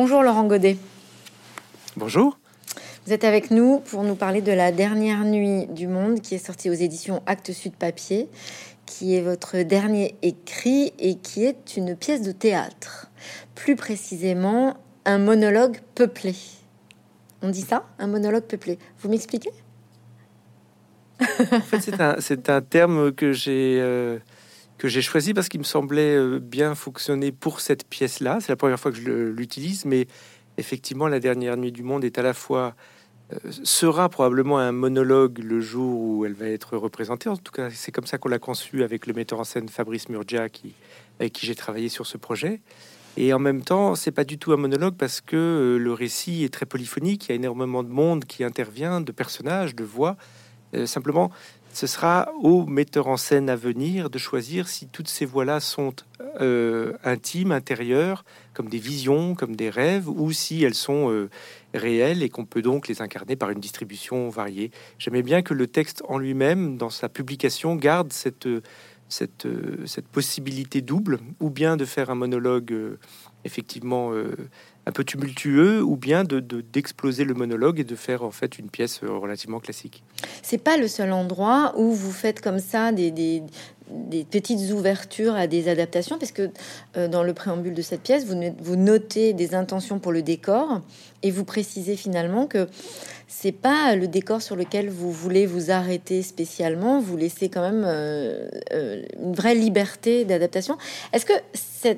Bonjour Laurent Gaudé. Bonjour. Vous êtes avec nous pour nous parler de La dernière nuit du monde, qui est sortie aux éditions Actes Sud Papier, qui est votre dernier écrit et qui est une pièce de théâtre. Plus précisément, un monologue peuplé. On dit ça, un monologue peuplé. Vous m'expliquez ? En fait, c'est un terme que j'ai choisi parce qu'il me semblait bien fonctionner pour cette pièce-là. C'est la première fois que je l'utilise, mais effectivement, La dernière nuit du monde est à la fois sera probablement un monologue le jour où elle va être représentée. En tout cas, c'est comme ça qu'on l'a conçue avec le metteur en scène Fabrice Murgia, avec qui j'ai travaillé sur ce projet. Et en même temps, c'est pas du tout un monologue parce que le récit est très polyphonique. Il y a énormément de monde qui intervient, de personnages, de voix. Simplement, ce sera au metteur en scène à venir de choisir si toutes ces voix-là sont intimes, intérieures, comme des visions, comme des rêves, ou si elles sont réelles et qu'on peut donc les incarner par une distribution variée. J'aimais bien que le texte en lui-même, dans sa publication, garde cette possibilité double, ou bien de faire un monologue effectivement un peu tumultueux, ou bien d'exploser le monologue et de faire en fait une pièce relativement classique. C'est pas le seul endroit où vous faites comme ça des petites ouvertures à des adaptations, parce que dans le préambule de cette pièce, vous notez des intentions pour le décor et vous précisez finalement que c'est pas le décor sur lequel vous voulez vous arrêter spécialement, vous laissez quand même une vraie liberté d'adaptation. Est-ce que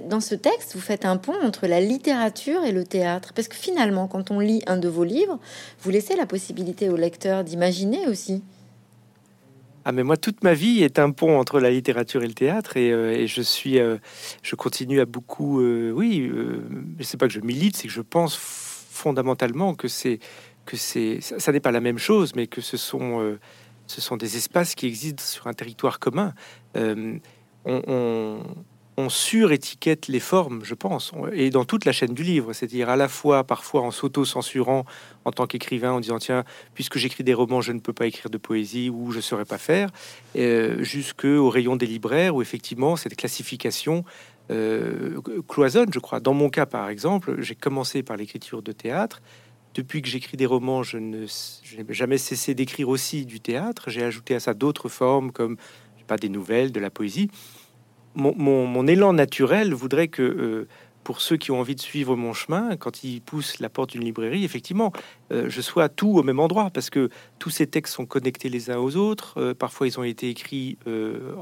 dans ce texte, vous faites un pont entre la littérature et le théâtre? Parce que finalement, quand on lit un de vos livres, vous laissez la possibilité au lecteur d'imaginer aussi. Ah mais moi, toute ma vie est un pont entre la littérature et le théâtre, et je continue à beaucoup... c'est pas que je milite, c'est que je pense fondamentalement que ça n'est pas la même chose, mais que ce sont des espaces qui existent sur un territoire commun. On surétiquette les formes, je pense, et dans toute la chaîne du livre, c'est-à-dire à la fois parfois en s'auto-censurant en tant qu'écrivain, en disant tiens, puisque j'écris des romans, je ne peux pas écrire de poésie ou je ne saurais pas faire, jusqu'au rayon des libraires où effectivement cette classification cloisonne, je crois. Dans mon cas, par exemple, j'ai commencé par l'écriture de théâtre. Depuis que j'écris des romans, je n'ai jamais cessé d'écrire aussi du théâtre. J'ai ajouté à ça d'autres formes comme des nouvelles, de la poésie. Mon élan naturel voudrait que pour ceux qui ont envie de suivre mon chemin, quand ils poussent la porte d'une librairie, effectivement, je sois tout au même endroit, parce que tous ces textes sont connectés les uns aux autres. Parfois, ils ont été écrits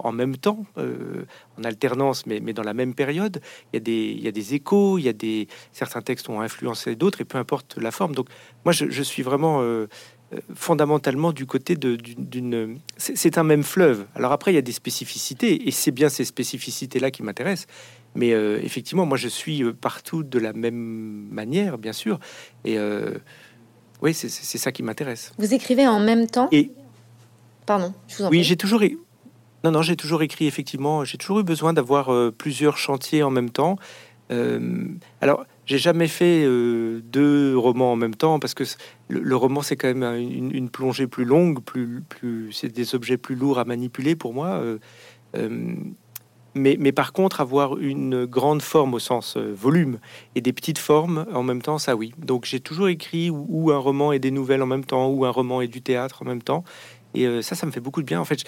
en même temps, en alternance, mais dans la même période. Il y a des échos, certains textes ont influencé d'autres, et peu importe la forme. Donc, moi, je suis vraiment... fondamentalement du côté d'une... C'est un même fleuve. Alors après, il y a des spécificités, et c'est bien ces spécificités-là qui m'intéressent. Mais effectivement, moi, je suis partout de la même manière, bien sûr. Et oui, c'est ça qui m'intéresse. Vous écrivez en même temps et... Pardon, je vous en prie. Oui, j'ai toujours écrit, effectivement. J'ai toujours eu besoin d'avoir plusieurs chantiers en même temps. Alors... J'ai jamais fait deux romans en même temps parce que le roman, c'est quand même une plongée plus longue, c'est des objets plus lourds à manipuler pour moi. Mais par contre, avoir une grande forme au sens volume et des petites formes en même temps, ça oui. Donc j'ai toujours écrit ou un roman et des nouvelles en même temps, ou un roman et du théâtre en même temps. Et ça me fait beaucoup de bien. En fait,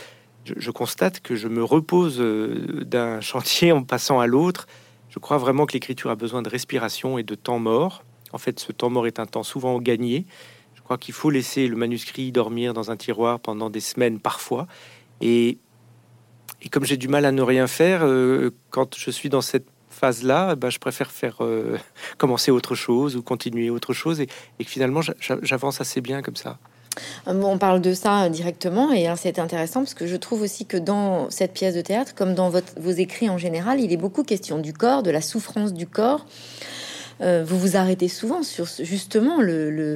je constate que je me repose d'un chantier en passant à l'autre. Je crois vraiment que l'écriture a besoin de respiration et de temps mort. En fait, ce temps mort est un temps souvent gagné. Je crois qu'il faut laisser le manuscrit dormir dans un tiroir pendant des semaines parfois. Et comme j'ai du mal à ne rien faire, quand je suis dans cette phase-là, je préfère faire commencer autre chose ou continuer autre chose. Et finalement, j'avance assez bien comme ça. On parle de ça directement, et c'est intéressant parce que je trouve aussi que dans cette pièce de théâtre, comme dans vos écrits en général, il est beaucoup question du corps, de la souffrance du corps. Vous vous arrêtez souvent sur justement le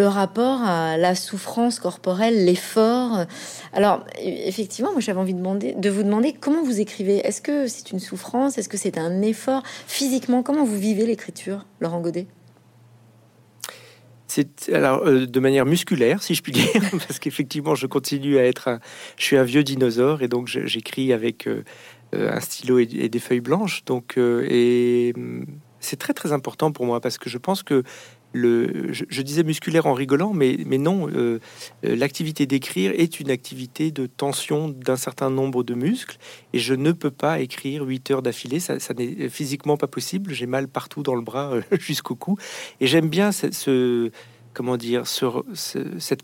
rapport à la souffrance corporelle, l'effort. Alors effectivement, moi j'avais envie de vous demander comment vous écrivez. Est-ce que c'est une souffrance? Est-ce que c'est un effort? Physiquement, comment vous vivez l'écriture, Laurent Gaudé? C'est alors de manière musculaire, si je puis dire, parce qu'effectivement, je continue à être je suis un vieux dinosaure, et donc j'écris avec un stylo et des feuilles blanches, donc et C'est très très important pour moi, parce que je pense que je disais musculaire en rigolant, mais non, l'activité d'écrire est une activité de tension d'un certain nombre de muscles, et je ne peux pas écrire 8 heures d'affilée, ça n'est physiquement pas possible, j'ai mal partout dans le bras jusqu'au cou, et j'aime bien cette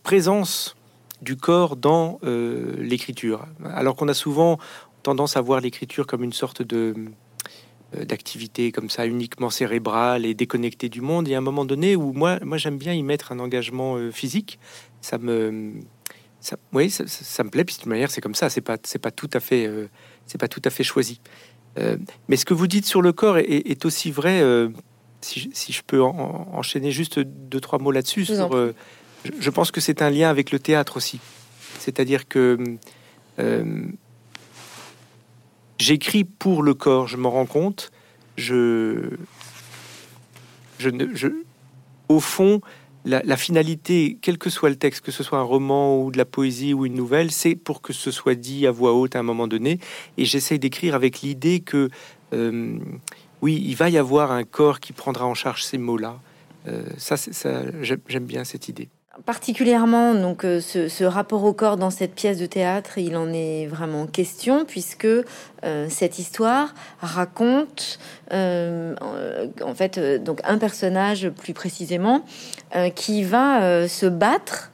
présence du corps dans l'écriture, alors qu'on a souvent tendance à voir l'écriture comme une sorte d'activité comme ça uniquement cérébrale et déconnectée du monde. Il y a un moment donné où moi j'aime bien y mettre un engagement physique. Ça me plaît. Puis de toute manière, c'est comme ça. C'est pas tout à fait choisi. Mais ce que vous dites sur le corps est aussi vrai. Si je peux enchaîner juste 2-3 mots là-dessus. Je pense que c'est un lien avec le théâtre aussi. C'est-à-dire que j'écris pour le corps, je m'en rends compte. Au fond, la finalité, quel que soit le texte, que ce soit un roman ou de la poésie ou une nouvelle, c'est pour que ce soit dit à voix haute à un moment donné. Et j'essaye d'écrire avec l'idée que, oui, il va y avoir un corps qui prendra en charge ces mots-là. J'aime bien cette idée. Particulièrement, donc, ce rapport au corps dans cette pièce de théâtre, il en est vraiment question, puisque cette histoire raconte, en fait, donc un personnage plus précisément, qui va se battre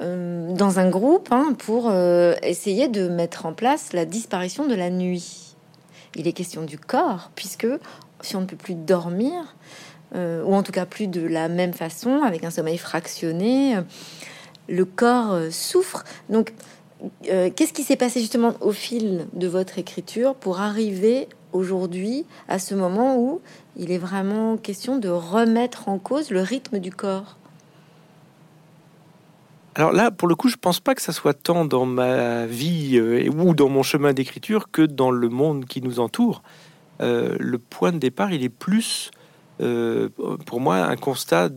dans un groupe pour essayer de mettre en place la disparition de la nuit. Il est question du corps, puisque si on ne peut plus dormir, ou en tout cas plus de la même façon, avec un sommeil fractionné, le corps souffre. Donc, qu'est-ce qui s'est passé justement au fil de votre écriture pour arriver aujourd'hui à ce moment où il est vraiment question de remettre en cause le rythme du corps ? Alors là, pour le coup, je pense pas que ça soit tant dans ma vie ou dans mon chemin d'écriture que dans le monde qui nous entoure. Le point de départ, il est plus... pour moi, un constat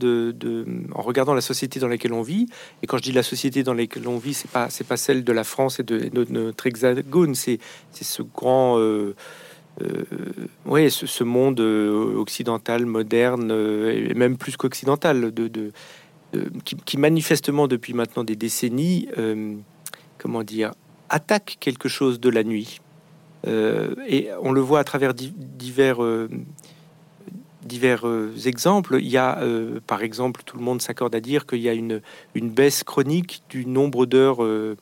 en regardant la société dans laquelle on vit, et quand je dis la société dans laquelle on vit, c'est pas celle de la France et de notre hexagone, c'est ce grand, ce monde occidental, moderne, et même plus qu'occidental, qui manifestement depuis maintenant des décennies, attaque quelque chose de la nuit, et on le voit à travers divers exemples. Il y a, par exemple, tout le monde s'accorde à dire qu'il y a une baisse chronique du nombre d'heures de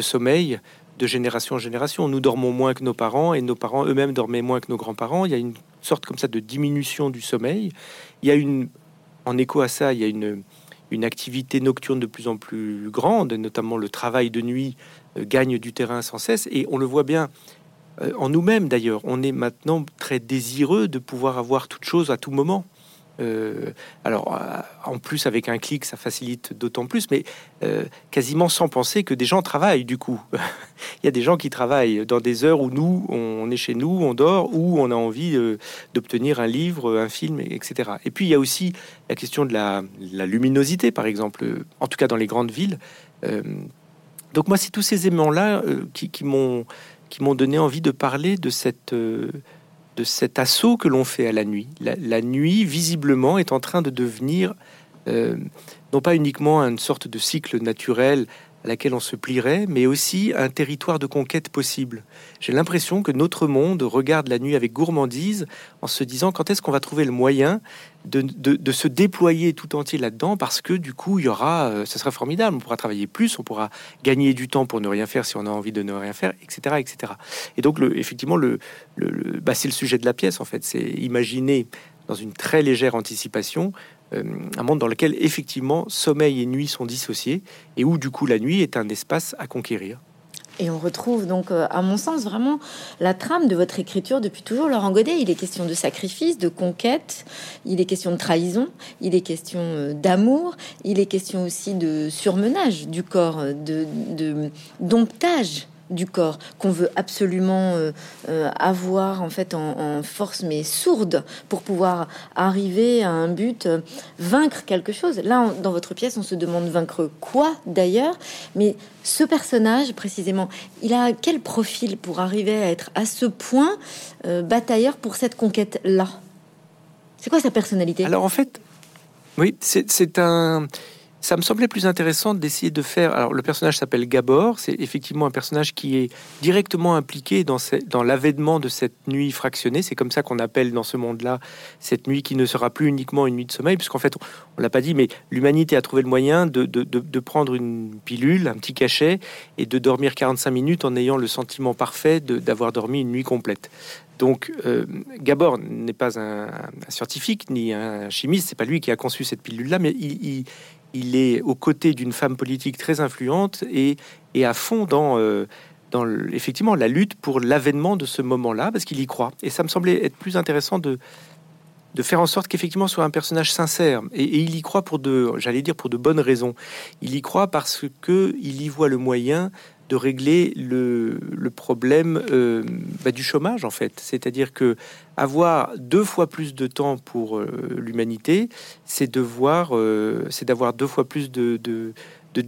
sommeil de génération en génération. Nous dormons moins que nos parents, et nos parents eux-mêmes dormaient moins que nos grands-parents. Il y a une sorte comme ça de diminution du sommeil. Il y a en écho à ça, il y a une activité nocturne de plus en plus grande, notamment le travail de nuit gagne du terrain sans cesse, et on le voit bien. En nous-mêmes, d'ailleurs, on est maintenant très désireux de pouvoir avoir toute chose à tout moment. Alors, en plus, avec un clic, ça facilite d'autant plus, mais quasiment sans penser que des gens travaillent, du coup. Il y a des gens qui travaillent dans des heures où nous, on est chez nous, on dort, où on a envie d'obtenir un livre, un film, etc. Et puis, il y a aussi la question de la luminosité, par exemple, en tout cas dans les grandes villes. Donc, moi, c'est tous ces aimants-là qui m'ont donné envie de parler de cet assaut que l'on fait à la nuit. La nuit, visiblement, est en train de devenir, non pas uniquement une sorte de cycle naturel à laquelle on se plierait, mais aussi un territoire de conquête possible. J'ai l'impression que notre monde regarde la nuit avec gourmandise, en se disant quand est-ce qu'on va trouver le moyen de se déployer tout entier là-dedans, parce que du coup, il y aura... ce sera formidable, on pourra travailler plus, on pourra gagner du temps pour ne rien faire si on a envie de ne rien faire, etc. etc. Et donc, effectivement, c'est le sujet de la pièce, en fait. C'est imaginer, dans une très légère anticipation, un monde dans lequel, effectivement, sommeil et nuit sont dissociés, et où, du coup, la nuit est un espace à conquérir. Et on retrouve donc, à mon sens, vraiment la trame de votre écriture depuis toujours, Laurent Gaudé. Il est question de sacrifice, de conquête, il est question de trahison, il est question d'amour, il est question aussi de surmenage du corps, de domptage du corps, qu'on veut absolument avoir en fait en force mais sourde pour pouvoir arriver à un but, vaincre quelque chose. Là, dans votre pièce, on se demande vaincre quoi d'ailleurs, mais ce personnage précisément, il a quel profil pour arriver à être à ce point batailleur pour cette conquête-là ? C'est quoi sa personnalité ? Alors en fait, oui, c'est un... Ça me semblait plus intéressant d'essayer de faire... Alors, le personnage s'appelle Gabor. C'est effectivement un personnage qui est directement impliqué dans l'avènement de cette nuit fractionnée. C'est comme ça qu'on appelle dans ce monde-là cette nuit qui ne sera plus uniquement une nuit de sommeil. Puisqu'en fait, on l'a pas dit, mais l'humanité a trouvé le moyen de prendre une pilule, un petit cachet, et de dormir 45 minutes en ayant le sentiment parfait d'avoir dormi une nuit complète. Donc, Gabor n'est pas un scientifique ni un chimiste. C'est pas lui qui a conçu cette pilule-là, mais il est aux côtés d'une femme politique très influente et à fond dans effectivement la lutte pour l'avènement de ce moment-là, parce qu'il y croit. Et ça me semblait être plus intéressant de faire en sorte qu'effectivement soit un personnage sincère. Et il y croit pour de bonnes raisons. Il y croit parce qu'il y voit le moyen de régler le problème du chômage, en fait. C'est-à-dire que avoir 2 fois plus de temps pour l'humanité, c'est d'avoir 2 fois plus de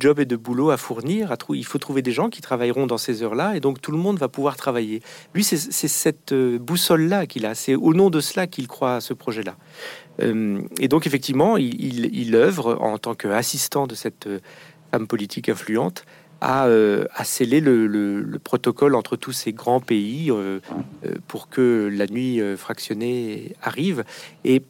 jobs et de boulot à fournir. Il faut trouver des gens qui travailleront dans ces heures-là, et donc tout le monde va pouvoir travailler. Lui, c'est cette boussole-là qu'il a. C'est au nom de cela qu'il croit à ce projet-là. Et donc, effectivement, il œuvre en tant qu'assistant de cette femme politique influente à sceller le protocole entre tous ces grands pays pour que la nuit fractionnée arrive. Et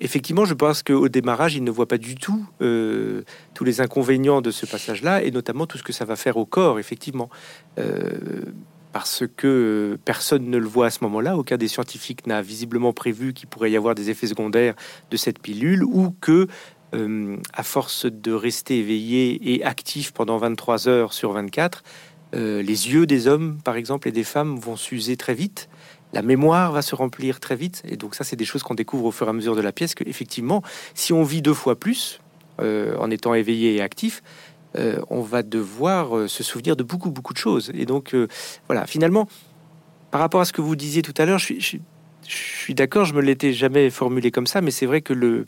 effectivement, je pense qu'au démarrage, il ne voit pas du tout tous les inconvénients de ce passage-là, et notamment tout ce que ça va faire au corps, effectivement. Parce que personne ne le voit à ce moment-là, aucun des scientifiques n'a visiblement prévu qu'il pourrait y avoir des effets secondaires de cette pilule, ou que à force de rester éveillé et actif pendant 23 heures sur 24, les yeux des hommes, par exemple, et des femmes vont s'user très vite. La mémoire va se remplir très vite. Et donc ça, c'est des choses qu'on découvre au fur et à mesure de la pièce, qu'effectivement, si on vit 2 fois plus, en étant éveillé et actif, on va devoir se souvenir de beaucoup, beaucoup de choses. Et donc, voilà, finalement, par rapport à ce que vous disiez tout à l'heure, je suis d'accord, je me l'étais jamais formulé comme ça, mais c'est vrai que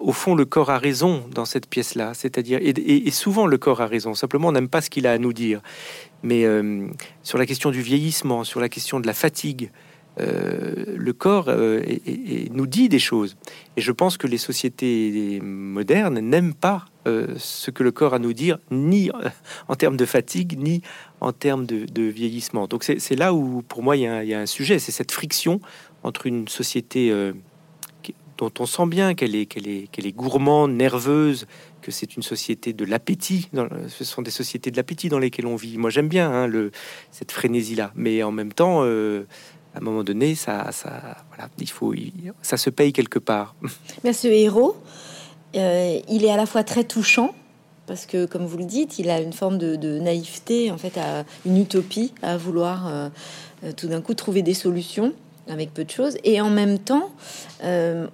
au fond, le corps a raison dans cette pièce-là, c'est-à-dire, et souvent le corps a raison, simplement on n'aime pas ce qu'il a à nous dire. Mais sur la question du vieillissement, sur la question de la fatigue, le corps nous dit des choses. Et je pense que les sociétés modernes n'aiment pas ce que le corps a à nous dire, ni en termes de fatigue, ni en termes de vieillissement. Donc c'est là où, pour moi, il y a un sujet, c'est cette friction entre une société... dont on sent bien qu'elle est gourmande, nerveuse, que c'est une société de l'appétit. Ce sont des sociétés de l'appétit dans lesquelles on vit. Moi, j'aime bien cette frénésie-là. Mais en même temps, à un moment donné, voilà, ça se paye quelque part. Mais ce héros, il est à la fois très touchant, parce que, comme vous le dites, il a une forme de naïveté, en fait, à une utopie, à vouloir tout d'un coup trouver des solutions avec peu de choses, et en même temps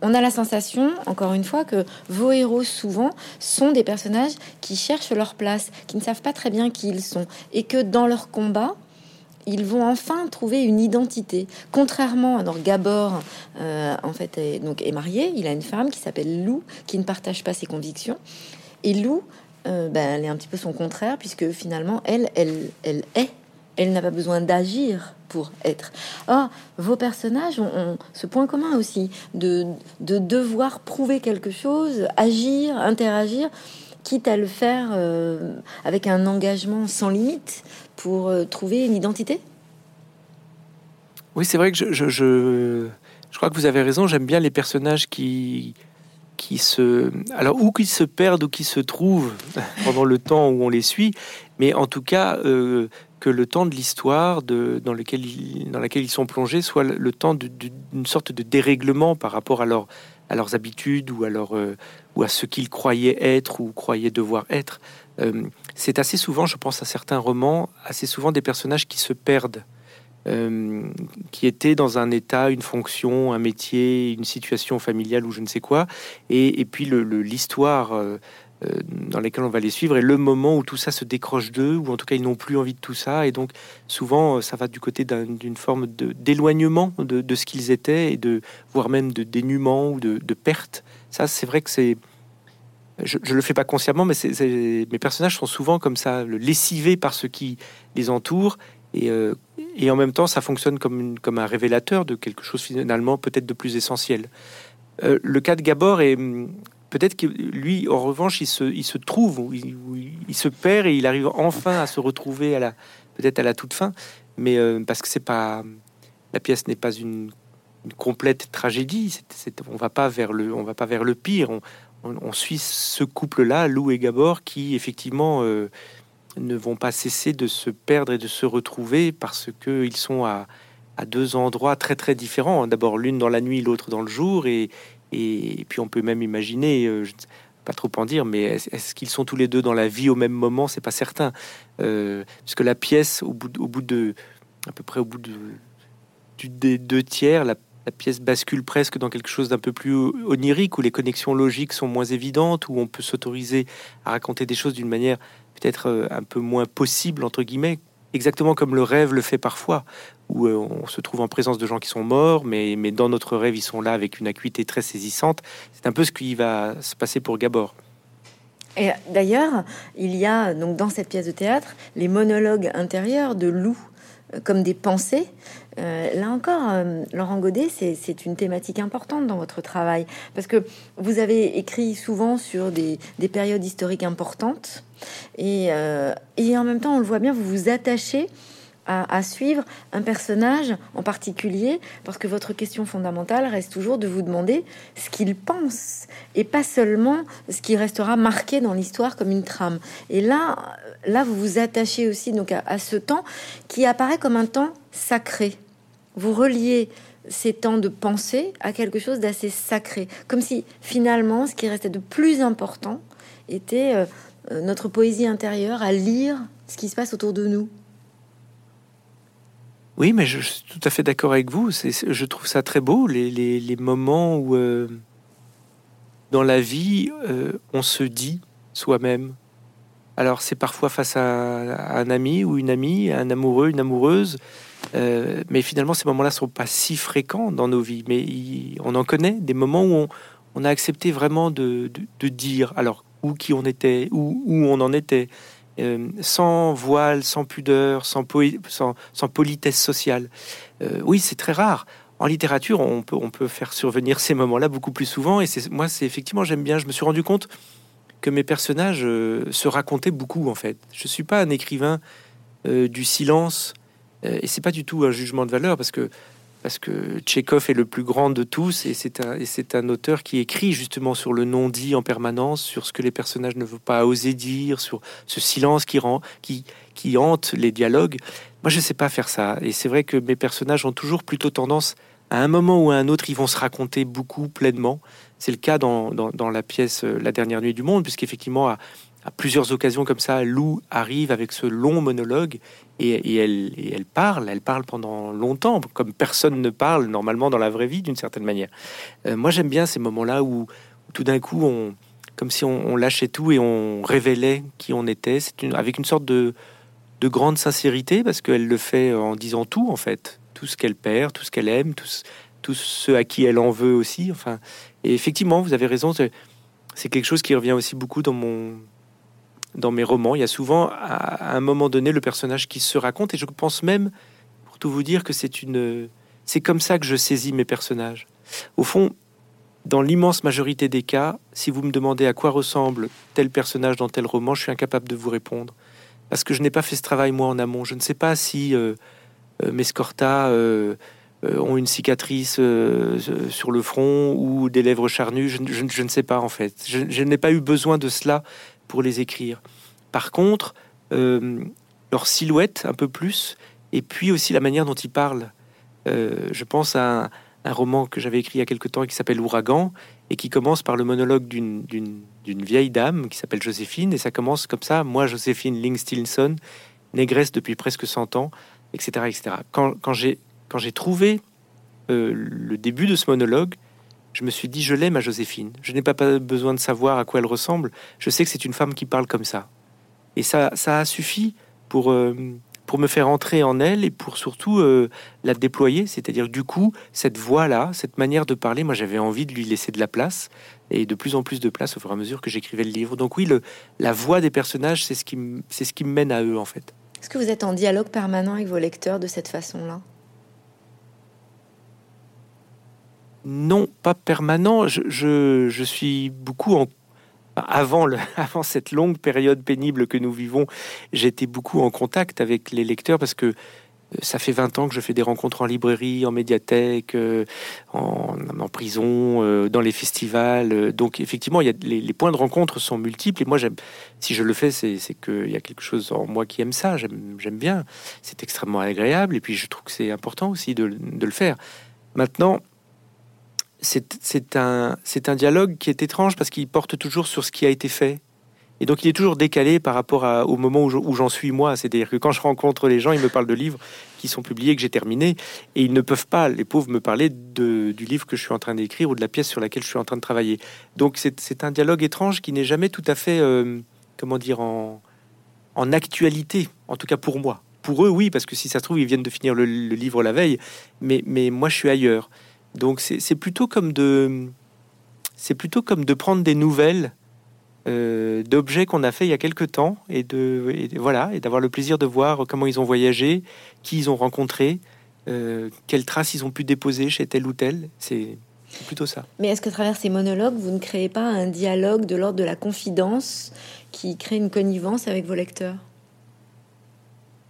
on a la sensation, encore une fois, que vos héros souvent sont des personnages qui cherchent leur place, qui ne savent pas très bien qui ils sont, et que dans leur combat ils vont enfin trouver une identité, contrairement à Gabor. En fait, est marié, il a une femme qui s'appelle Lou, qui ne partage pas ses convictions, et Lou, elle est un petit peu son contraire, puisque finalement elle n'a pas besoin d'agir pour être. Or, vos personnages ont ce point commun aussi, de devoir prouver quelque chose, agir, interagir, quitte à le faire avec un engagement sans limite pour trouver une identité. Oui, c'est vrai que je crois que vous avez raison. J'aime bien les personnages qui se perdent ou qui se trouvent pendant le temps où on les suit, mais en tout cas... que le temps de l'histoire dans laquelle ils sont plongés soit le temps d'une sorte de dérèglement par rapport à leurs habitudes ou à ce qu'ils croyaient être ou croyaient devoir être. C'est assez souvent, je pense à certains romans, assez souvent des personnages qui se perdent, qui étaient dans un état, une fonction, un métier, une situation familiale ou je ne sais quoi, et puis l'histoire... dans lesquels on va les suivre, et le moment où tout ça se décroche d'eux, ou en tout cas ils n'ont plus envie de tout ça, et donc souvent ça va du côté d'une forme d'éloignement de ce qu'ils étaient, et voire même de dénuement ou de perte. Ça, c'est vrai que je le fais pas consciemment, mais mes personnages sont souvent comme ça, lessivés par ce qui les entoure, Et en même temps, ça fonctionne comme un révélateur de quelque chose finalement peut-être de plus essentiel. Le cas de Gabor est... Peut-être que lui, en revanche, il se trouve, ou il se perd et il arrive enfin à se retrouver peut-être à la toute fin, mais parce que la pièce n'est pas une complète tragédie. On va pas vers le pire. On suit ce couple-là, Lou et Gabor, qui effectivement ne vont pas cesser de se perdre et de se retrouver parce que ils sont à deux endroits très très différents. D'abord l'une dans la nuit, l'autre dans le jour, et puis on peut même imaginer, je ne sais pas trop en dire, mais est-ce qu'ils sont tous les deux dans la vie au même moment? C'est pas certain, puisque la pièce, au bout des deux tiers, la pièce bascule presque dans quelque chose d'un peu plus onirique, où les connexions logiques sont moins évidentes, où on peut s'autoriser à raconter des choses d'une manière peut-être un peu moins possible, entre guillemets, exactement comme le rêve le fait parfois, où on se trouve en présence de gens qui sont morts, mais dans notre rêve, ils sont là avec une acuité très saisissante. C'est un peu ce qui va se passer pour Gabor. Et d'ailleurs, il y a donc dans cette pièce de théâtre les monologues intérieurs de Lou, comme des pensées. Là encore, Laurent Gaudé, c'est une thématique importante dans votre travail, parce que vous avez écrit souvent sur des périodes historiques importantes, et en même temps, on le voit bien, vous vous attachez à suivre un personnage en particulier, parce que votre question fondamentale reste toujours de vous demander ce qu'il pense, et pas seulement ce qui restera marqué dans l'histoire comme une trame. Et là vous vous attachez aussi donc à ce temps qui apparaît comme un temps sacré. Vous reliez ces temps de pensée à quelque chose d'assez sacré, comme si finalement ce qui restait de plus important était notre poésie intérieure, à lire ce qui se passe autour de nous. Oui, mais je suis tout à fait d'accord avec vous. Je trouve ça très beau, les moments où, dans la vie, on se dit soi-même. Alors, c'est parfois face à un ami ou une amie, un amoureux, une amoureuse. Mais finalement, ces moments-là ne sont pas si fréquents dans nos vies. Mais on en connaît, des moments où on a accepté vraiment de dire alors où qui on était, où on en était. Sans voile, sans pudeur, sans politesse sociale. Oui, c'est très rare. En littérature, on peut faire survenir ces moments-là beaucoup plus souvent. Et moi, effectivement, j'aime bien. Je me suis rendu compte que mes personnages se racontaient beaucoup, en fait. Je ne suis pas un écrivain du silence. Et ce n'est pas du tout un jugement de valeur, parce que Tchékov est le plus grand de tous, et c'est un auteur qui écrit justement sur le non-dit en permanence, sur ce que les personnages ne veulent pas oser dire, sur ce silence qui hante les dialogues. Moi, je ne sais pas faire ça. Et c'est vrai que mes personnages ont toujours plutôt tendance, à un moment ou à un autre, ils vont se raconter beaucoup pleinement. C'est le cas dans la pièce La dernière nuit du monde, puisqu'effectivement, à plusieurs occasions comme ça, Lou arrive avec ce long monologue et elle parle pendant longtemps, comme personne ne parle normalement dans la vraie vie, d'une certaine manière. Moi, j'aime bien ces moments-là où tout d'un coup, comme si on lâchait tout et on révélait qui on était, avec une sorte de grande sincérité, parce qu'elle le fait en disant tout, en fait. Tout ce qu'elle perd, tout ce qu'elle aime, tous ceux à qui elle en veut aussi. Enfin, et effectivement, vous avez raison, c'est quelque chose qui revient aussi beaucoup dans mes romans. Il y a souvent, à un moment donné, le personnage qui se raconte. Et je pense même, pour tout vous dire, que c'est comme ça que je saisis mes personnages. Au fond, dans l'immense majorité des cas, si vous me demandez à quoi ressemble tel personnage dans tel roman, je suis incapable de vous répondre. Parce que je n'ai pas fait ce travail, moi, en amont. Je ne sais pas si mes scortas ont une cicatrice sur le front ou des lèvres charnues. Je ne sais pas, en fait. Je n'ai pas eu besoin de cela pour les écrire. Par contre, leur silhouette un peu plus, et puis aussi la manière dont ils parlent. Je pense à un roman que j'avais écrit il y a quelque temps qui s'appelle Ouragan, et qui commence par le monologue d'une vieille dame qui s'appelle Joséphine, et ça commence comme ça: moi, Joséphine Lingstilson, négresse depuis presque 100 ans, etc. etc. Quand j'ai trouvé le début de ce monologue, je me suis dit, je l'aime, à Joséphine. Je n'ai pas besoin de savoir à quoi elle ressemble. Je sais que c'est une femme qui parle comme ça. Et ça a suffi pour me faire entrer en elle et pour surtout la déployer. C'est-à-dire, du coup, cette voix-là, cette manière de parler, moi, j'avais envie de lui laisser de la place, et de plus en plus de place au fur et à mesure que j'écrivais le livre. Donc oui, la voix des personnages, c'est ce qui me mène à eux, en fait. Est-ce que vous êtes en dialogue permanent avec vos lecteurs de cette façon-là ? Non, pas permanent. Je suis beaucoup en... Avant cette longue période pénible que nous vivons, j'étais beaucoup en contact avec les lecteurs parce que ça fait 20 ans que je fais des rencontres en librairie, en médiathèque, en prison, dans les festivals. Donc effectivement, il y a les points de rencontre sont multiples. Et moi, si je le fais, c'est qu'il y a quelque chose en moi qui aime ça. J'aime bien. C'est extrêmement agréable. Et puis je trouve que c'est important aussi de le faire. Maintenant, c'est un dialogue qui est étrange parce qu'il porte toujours sur ce qui a été fait. Et donc, il est toujours décalé par rapport au moment où j'en suis, moi. C'est-à-dire que quand je rencontre les gens, ils me parlent de livres qui sont publiés, que j'ai terminés. Et ils ne peuvent pas, les pauvres, me parler du livre que je suis en train d'écrire ou de la pièce sur laquelle je suis en train de travailler. Donc, c'est un dialogue étrange qui n'est jamais tout à fait, en actualité, en tout cas pour moi. Pour eux, oui, parce que si ça se trouve, ils viennent de finir le livre la veille. Mais moi, je suis ailleurs. Donc, c'est plutôt comme de prendre des nouvelles d'objets qu'on a fait il y a quelques temps et d'avoir le plaisir de voir comment ils ont voyagé, qui ils ont rencontré, quelles traces ils ont pu déposer chez tel ou tel. C'est plutôt ça. Mais est-ce qu'à travers ces monologues, vous ne créez pas un dialogue de l'ordre de la confidence qui crée une connivence avec vos lecteurs ?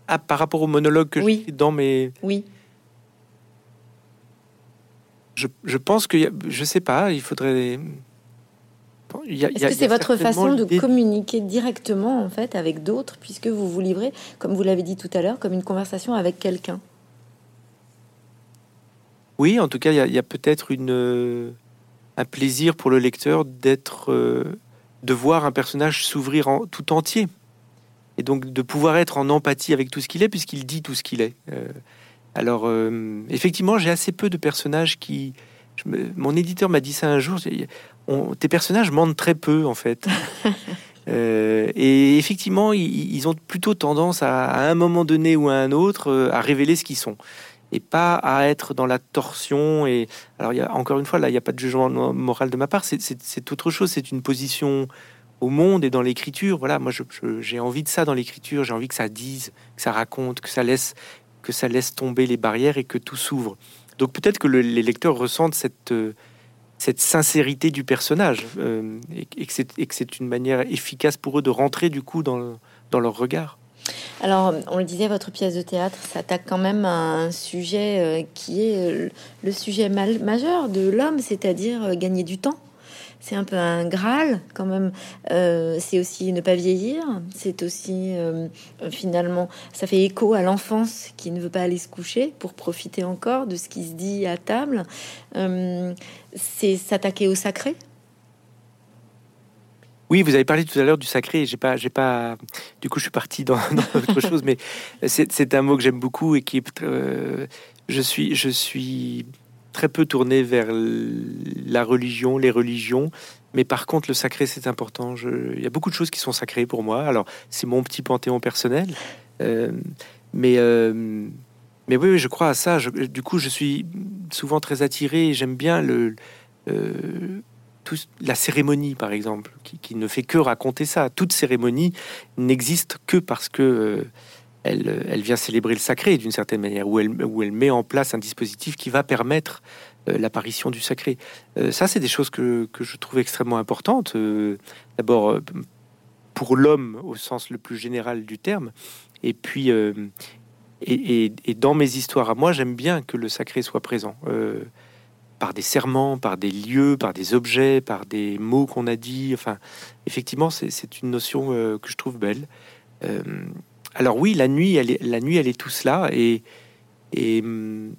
Ah, par rapport aux monologues que oui. J'ai dans mes... Oui. Je pense que... Je sais pas, il faudrait... Est-ce que c'est votre façon de communiquer directement en fait avec d'autres, puisque vous vous livrez, comme vous l'avez dit tout à l'heure, comme une conversation avec quelqu'un ? Oui, en tout cas, il y a peut-être un plaisir pour le lecteur de voir un personnage s'ouvrir tout entier, et donc de pouvoir être en empathie avec tout ce qu'il est, puisqu'il dit tout ce qu'il est. Alors, effectivement, j'ai assez peu de personnages qui... Mon éditeur m'a dit ça un jour... tes personnages mentent très peu, en fait. Et effectivement, ils ont plutôt tendance à un moment donné ou à un autre, à révéler ce qu'ils sont. Et pas à être dans la torsion. Et... Alors, encore une fois, là, il n'y a pas de jugement moral de ma part. C'est autre chose. C'est une position au monde et dans l'écriture. Voilà, moi, j'ai envie de ça dans l'écriture. J'ai envie que ça dise, que ça raconte, que ça laisse tomber les barrières et que tout s'ouvre. Donc, peut-être que les lecteurs ressentent cette sincérité du personnage et que c'est une manière efficace pour eux de rentrer du coup dans leur regard. Alors, on le disait, votre pièce de théâtre s'attaque quand même à un sujet qui est le sujet majeur de l'homme, c'est-à-dire gagner du temps. C'est un peu un Graal quand même. C'est aussi ne pas vieillir. C'est aussi finalement, ça fait écho à l'enfance qui ne veut pas aller se coucher pour profiter encore de ce qui se dit à table. C'est s'attaquer au sacré. Oui, vous avez parlé tout à l'heure du sacré. J'ai pas. Du coup, je suis parti dans autre chose. Mais c'est un mot que j'aime beaucoup et qui est, je suis très peu tourné vers la religion, les religions, mais par contre le sacré c'est important. Il y a beaucoup de choses qui sont sacrées pour moi. Alors c'est mon petit panthéon personnel, mais oui, je crois à ça. Du coup, je suis souvent très attiré. J'aime bien la cérémonie, par exemple, qui ne fait que raconter ça. Toute cérémonie n'existe que parce que elle vient célébrer le sacré d'une certaine manière, où elle met en place un dispositif qui va permettre l'apparition du sacré. Ça, c'est des choses que je trouve extrêmement importantes. D'abord, pour l'homme, au sens le plus général du terme. Et puis, et dans mes histoires à moi, j'aime bien que le sacré soit présent. Par des serments, par des lieux, par des objets, par des mots qu'on a dit. Enfin, effectivement, c'est une notion que je trouve belle. Alors oui, la nuit, elle est tout cela. Et ce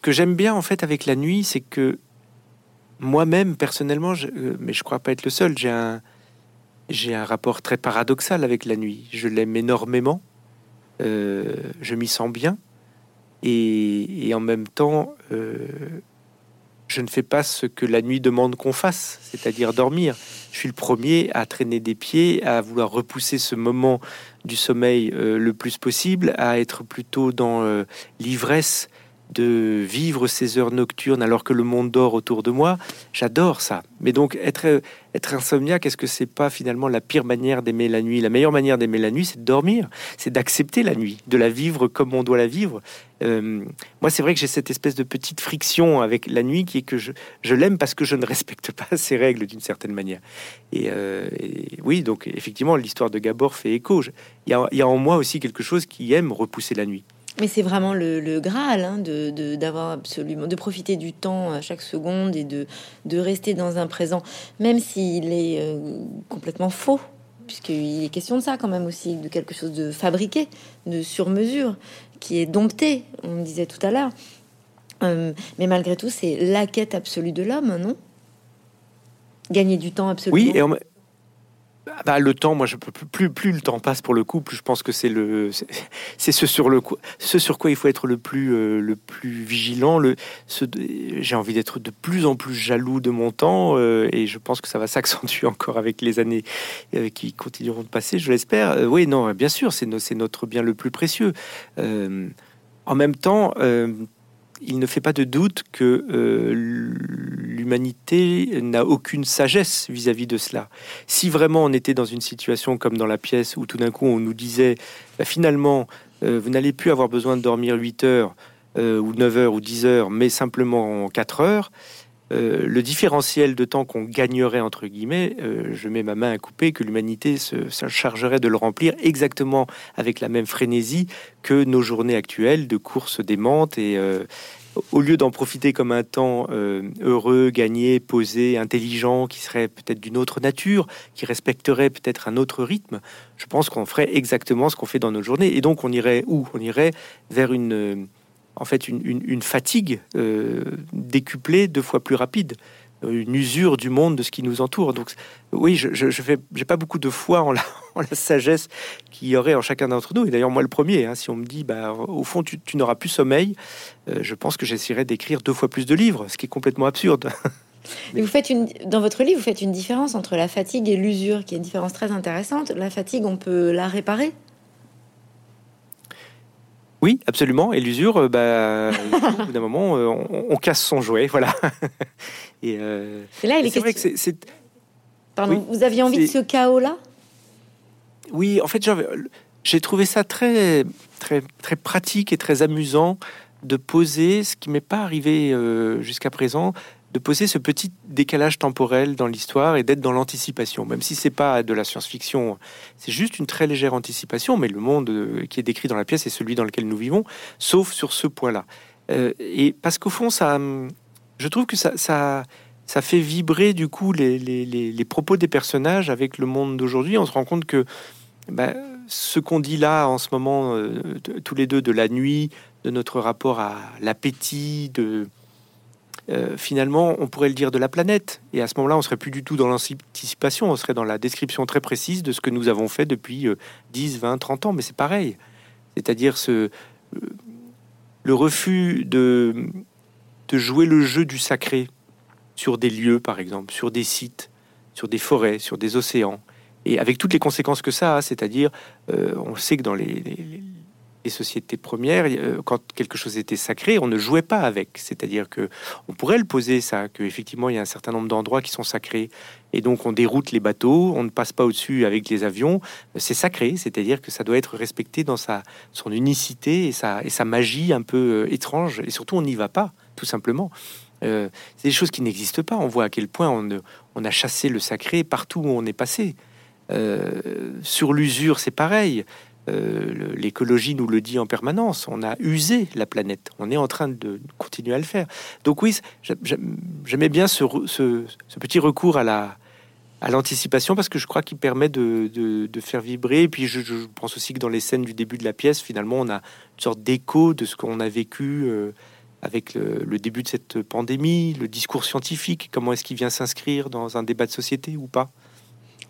que j'aime bien, en fait, avec la nuit, c'est que moi-même, personnellement, mais je crois pas être le seul, j'ai un rapport très paradoxal avec la nuit. Je l'aime énormément, je m'y sens bien, et en même temps, je ne fais pas ce que la nuit demande qu'on fasse, c'est-à-dire dormir. Je suis le premier à traîner des pieds, à vouloir repousser ce moment du sommeil le plus possible, à être plutôt dans l'ivresse, de vivre ces heures nocturnes alors que le monde dort autour de moi. J'adore ça. Mais donc, être insomniaque, est-ce que c'est pas finalement la pire manière d'aimer la nuit ? La meilleure manière d'aimer la nuit, c'est de dormir, c'est d'accepter la nuit, de la vivre comme on doit la vivre. Moi, c'est vrai que j'ai cette espèce de petite friction avec la nuit qui est que je l'aime parce que je ne respecte pas ses règles d'une certaine manière. Et oui, donc effectivement, l'histoire de Gabor fait écho. Il y a en moi aussi quelque chose qui aime repousser la nuit. Mais c'est vraiment le Graal hein, d'avoir absolument de profiter du temps à chaque seconde et de rester dans un présent, même s'il est complètement faux, puisqu'il est question de ça quand même aussi, de quelque chose de fabriqué, de sur mesure, qui est dompté, on le disait tout à l'heure. Mais malgré tout, c'est la quête absolue de l'homme, non ? Gagner du temps absolument. Oui, et le temps, moi, je peux plus le temps passe pour le coup, plus je pense que c'est ce sur quoi il faut être le plus vigilant. J'ai envie d'être de plus en plus jaloux de mon temps, et je pense que ça va s'accentuer encore avec les années qui continueront de passer, je l'espère. Oui, non, bien sûr, c'est notre bien le plus précieux. En même temps, il ne fait pas de doute que l'humanité n'a aucune sagesse vis-à-vis de cela. Si vraiment on était dans une situation comme dans la pièce où tout d'un coup on nous disait « finalement, vous n'allez plus avoir besoin de dormir 8 heures ou 9 heures ou 10 heures, mais simplement 4 heures », le différentiel de temps qu'on gagnerait, entre guillemets, je mets ma main à couper, que l'humanité se chargerait de le remplir exactement avec la même frénésie que nos journées actuelles de courses démentes. Et au lieu d'en profiter comme un temps heureux, gagné, posé, intelligent, qui serait peut-être d'une autre nature, qui respecterait peut-être un autre rythme, je pense qu'on ferait exactement ce qu'on fait dans nos journées. Et donc on irait où ? On irait vers une fatigue décuplée 2 fois plus rapide, une usure du monde, de ce qui nous entoure. Donc oui, j'ai pas beaucoup de foi en la sagesse qu'il y aurait en chacun d'entre nous. Et d'ailleurs, moi le premier, hein, si on me dit, au fond, tu n'auras plus sommeil, je pense que j'essaierai d'écrire 2 fois plus de livres, ce qui est complètement absurde. Mais dans votre livre, vous faites une différence entre la fatigue et l'usure, qui est une différence très intéressante. La fatigue, on peut la réparer ? Oui, absolument. Et l'usure, au bout d'un moment, on casse son jouet, voilà. Et là, il est question. Vrai que c'est... Pardon, oui, vous aviez envie de ce chaos-là ? Oui, en fait, j'ai trouvé ça très, très, très pratique et très amusant de poser ce qui m'est pas arrivé jusqu'à présent, de poser ce petit décalage temporel dans l'histoire et d'être dans l'anticipation, même si c'est pas de la science-fiction, c'est juste une très légère anticipation, mais le monde qui est décrit dans la pièce est celui dans lequel nous vivons, sauf sur ce point-là. Et parce qu'au fond, je trouve que ça fait vibrer du coup les propos des personnages avec le monde d'aujourd'hui. On se rend compte que ce qu'on dit là en ce moment, tous les deux, de la nuit, de notre rapport à l'appétit, finalement, on pourrait le dire de la planète. Et à ce moment-là, on serait plus du tout dans l'anticipation, on serait dans la description très précise de ce que nous avons fait depuis 10, 20, 30 ans. Mais c'est pareil. C'est-à-dire le refus de jouer le jeu du sacré sur des lieux, par exemple, sur des sites, sur des forêts, sur des océans. Et avec toutes les conséquences que ça a, c'est-à-dire, on sait que dans les sociétés premières, quand quelque chose était sacré, on ne jouait pas avec. C'est-à-dire que on pourrait le poser ça, que effectivement il y a un certain nombre d'endroits qui sont sacrés, et donc on déroute les bateaux, on ne passe pas au-dessus avec les avions. C'est sacré, c'est-à-dire que ça doit être respecté dans son unicité et sa magie un peu étrange. Et surtout, on n'y va pas, tout simplement. C'est des choses qui n'existent pas. On voit à quel point on a chassé le sacré partout où on est passé. Sur l'usure, c'est pareil. L'écologie nous le dit en permanence, on a usé la planète, on est en train de continuer à le faire. Donc oui, j'aimais bien ce petit recours à l'anticipation, parce que je crois qu'il permet de faire vibrer. Et puis je pense aussi que dans les scènes du début de la pièce, finalement, on a une sorte d'écho de ce qu'on a vécu avec le début de cette pandémie, le discours scientifique, comment est-ce qu'il vient s'inscrire dans un débat de société ou pas.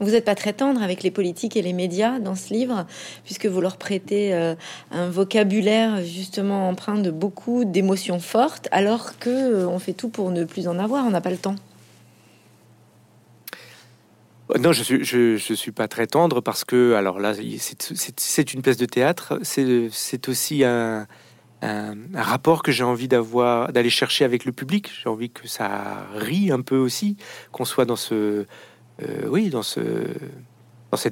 Vous n'êtes pas très tendre avec les politiques et les médias dans ce livre, puisque vous leur prêtez un vocabulaire justement empreint de beaucoup d'émotions fortes, alors que on fait tout pour ne plus en avoir, on n'a pas le temps. Non, je suis pas très tendre parce que, alors là, c'est une pièce de théâtre, c'est aussi un rapport que j'ai envie d'aller chercher avec le public. J'ai envie que ça rie un peu aussi, qu'on soit dans cette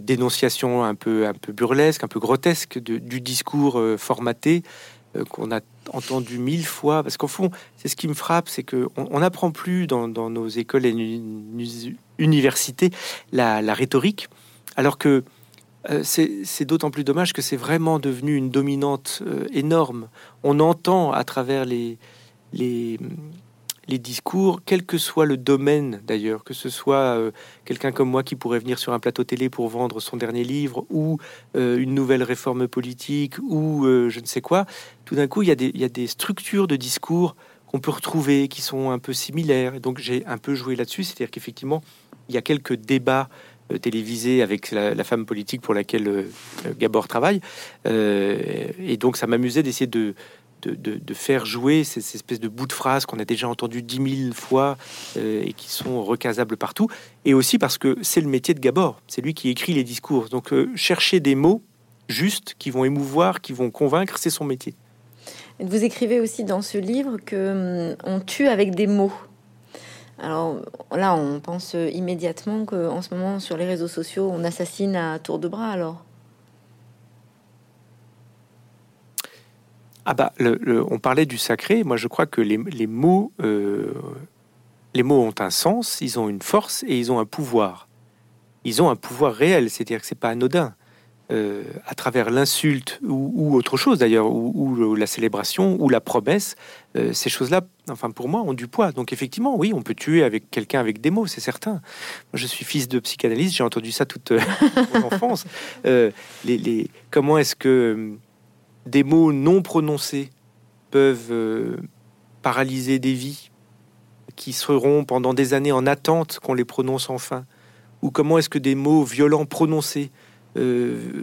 dénonciation un peu burlesque, un peu grotesque du discours formaté qu'on a entendu 1000 fois. Parce qu'au fond, c'est ce qui me frappe, c'est qu'on n'apprend plus dans nos écoles et universités la rhétorique, alors que c'est d'autant plus dommage que c'est vraiment devenu une dominante énorme. On entend à travers les discours, quel que soit le domaine d'ailleurs, que ce soit quelqu'un comme moi qui pourrait venir sur un plateau télé pour vendre son dernier livre, ou une nouvelle réforme politique, ou je ne sais quoi, tout d'un coup, il y a des structures de discours qu'on peut retrouver, qui sont un peu similaires. Donc j'ai un peu joué là-dessus, c'est-à-dire qu'effectivement, il y a quelques débats télévisée avec la femme politique pour laquelle Gabor travaille. Et donc, ça m'amusait d'essayer de faire jouer ces espèces de bouts de phrases qu'on a déjà entendu 10 000 fois et qui sont recasables partout. Et aussi parce que c'est le métier de Gabor. C'est lui qui écrit les discours. Donc, chercher des mots justes qui vont émouvoir, qui vont convaincre, c'est son métier. Vous écrivez aussi dans ce livre qu'on tue avec des mots. Alors là, on pense immédiatement qu'en ce moment, sur les réseaux sociaux, on assassine à tour de bras, alors. On parlait du sacré. Moi, je crois que les mots ont un sens, ils ont une force et ils ont un pouvoir. Ils ont un pouvoir réel, c'est-à-dire que c'est pas anodin. À travers l'insulte ou autre chose d'ailleurs, ou la célébration ou la promesse, ces choses-là, enfin pour moi, ont du poids. Donc effectivement, oui, on peut tuer avec quelqu'un avec des mots, c'est certain. Moi, je suis fils de psychanalyste, j'ai entendu ça toute mon enfance. Comment est-ce que des mots non prononcés peuvent paralyser des vies qui seront pendant des années en attente qu'on les prononce enfin? Ou comment est-ce que des mots violents prononcés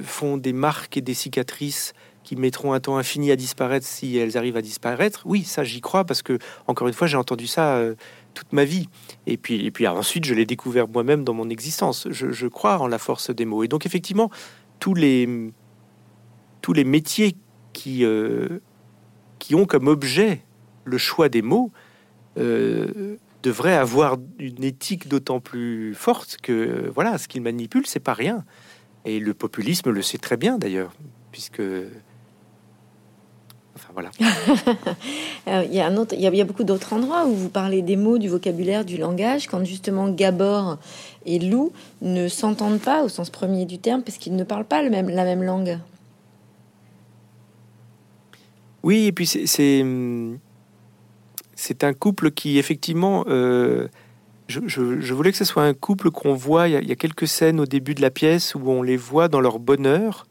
font des marques et des cicatrices qui mettront un temps infini à disparaître si elles arrivent à disparaître? Oui, ça j'y crois parce que, encore une fois, j'ai entendu ça toute ma vie. Et puis ensuite, je l'ai découvert moi-même dans mon existence. Je crois en la force des mots. Et donc, effectivement, tous les métiers qui ont comme objet le choix des mots devraient avoir une éthique d'autant plus forte que, voilà, ce qu'ils manipulent, c'est pas rien. Et le populisme le sait très bien, d'ailleurs, puisque... Enfin, voilà. Il y a beaucoup d'autres endroits où vous parlez des mots, du vocabulaire, du langage, quand justement Gabor et Lou ne s'entendent pas, au sens premier du terme, parce qu'ils ne parlent pas la même langue. Oui, et puis c'est un couple qui, effectivement... Je voulais que ce soit un couple qu'on voit. Il y a quelques scènes au début de la pièce où on les voit dans leur bonheur,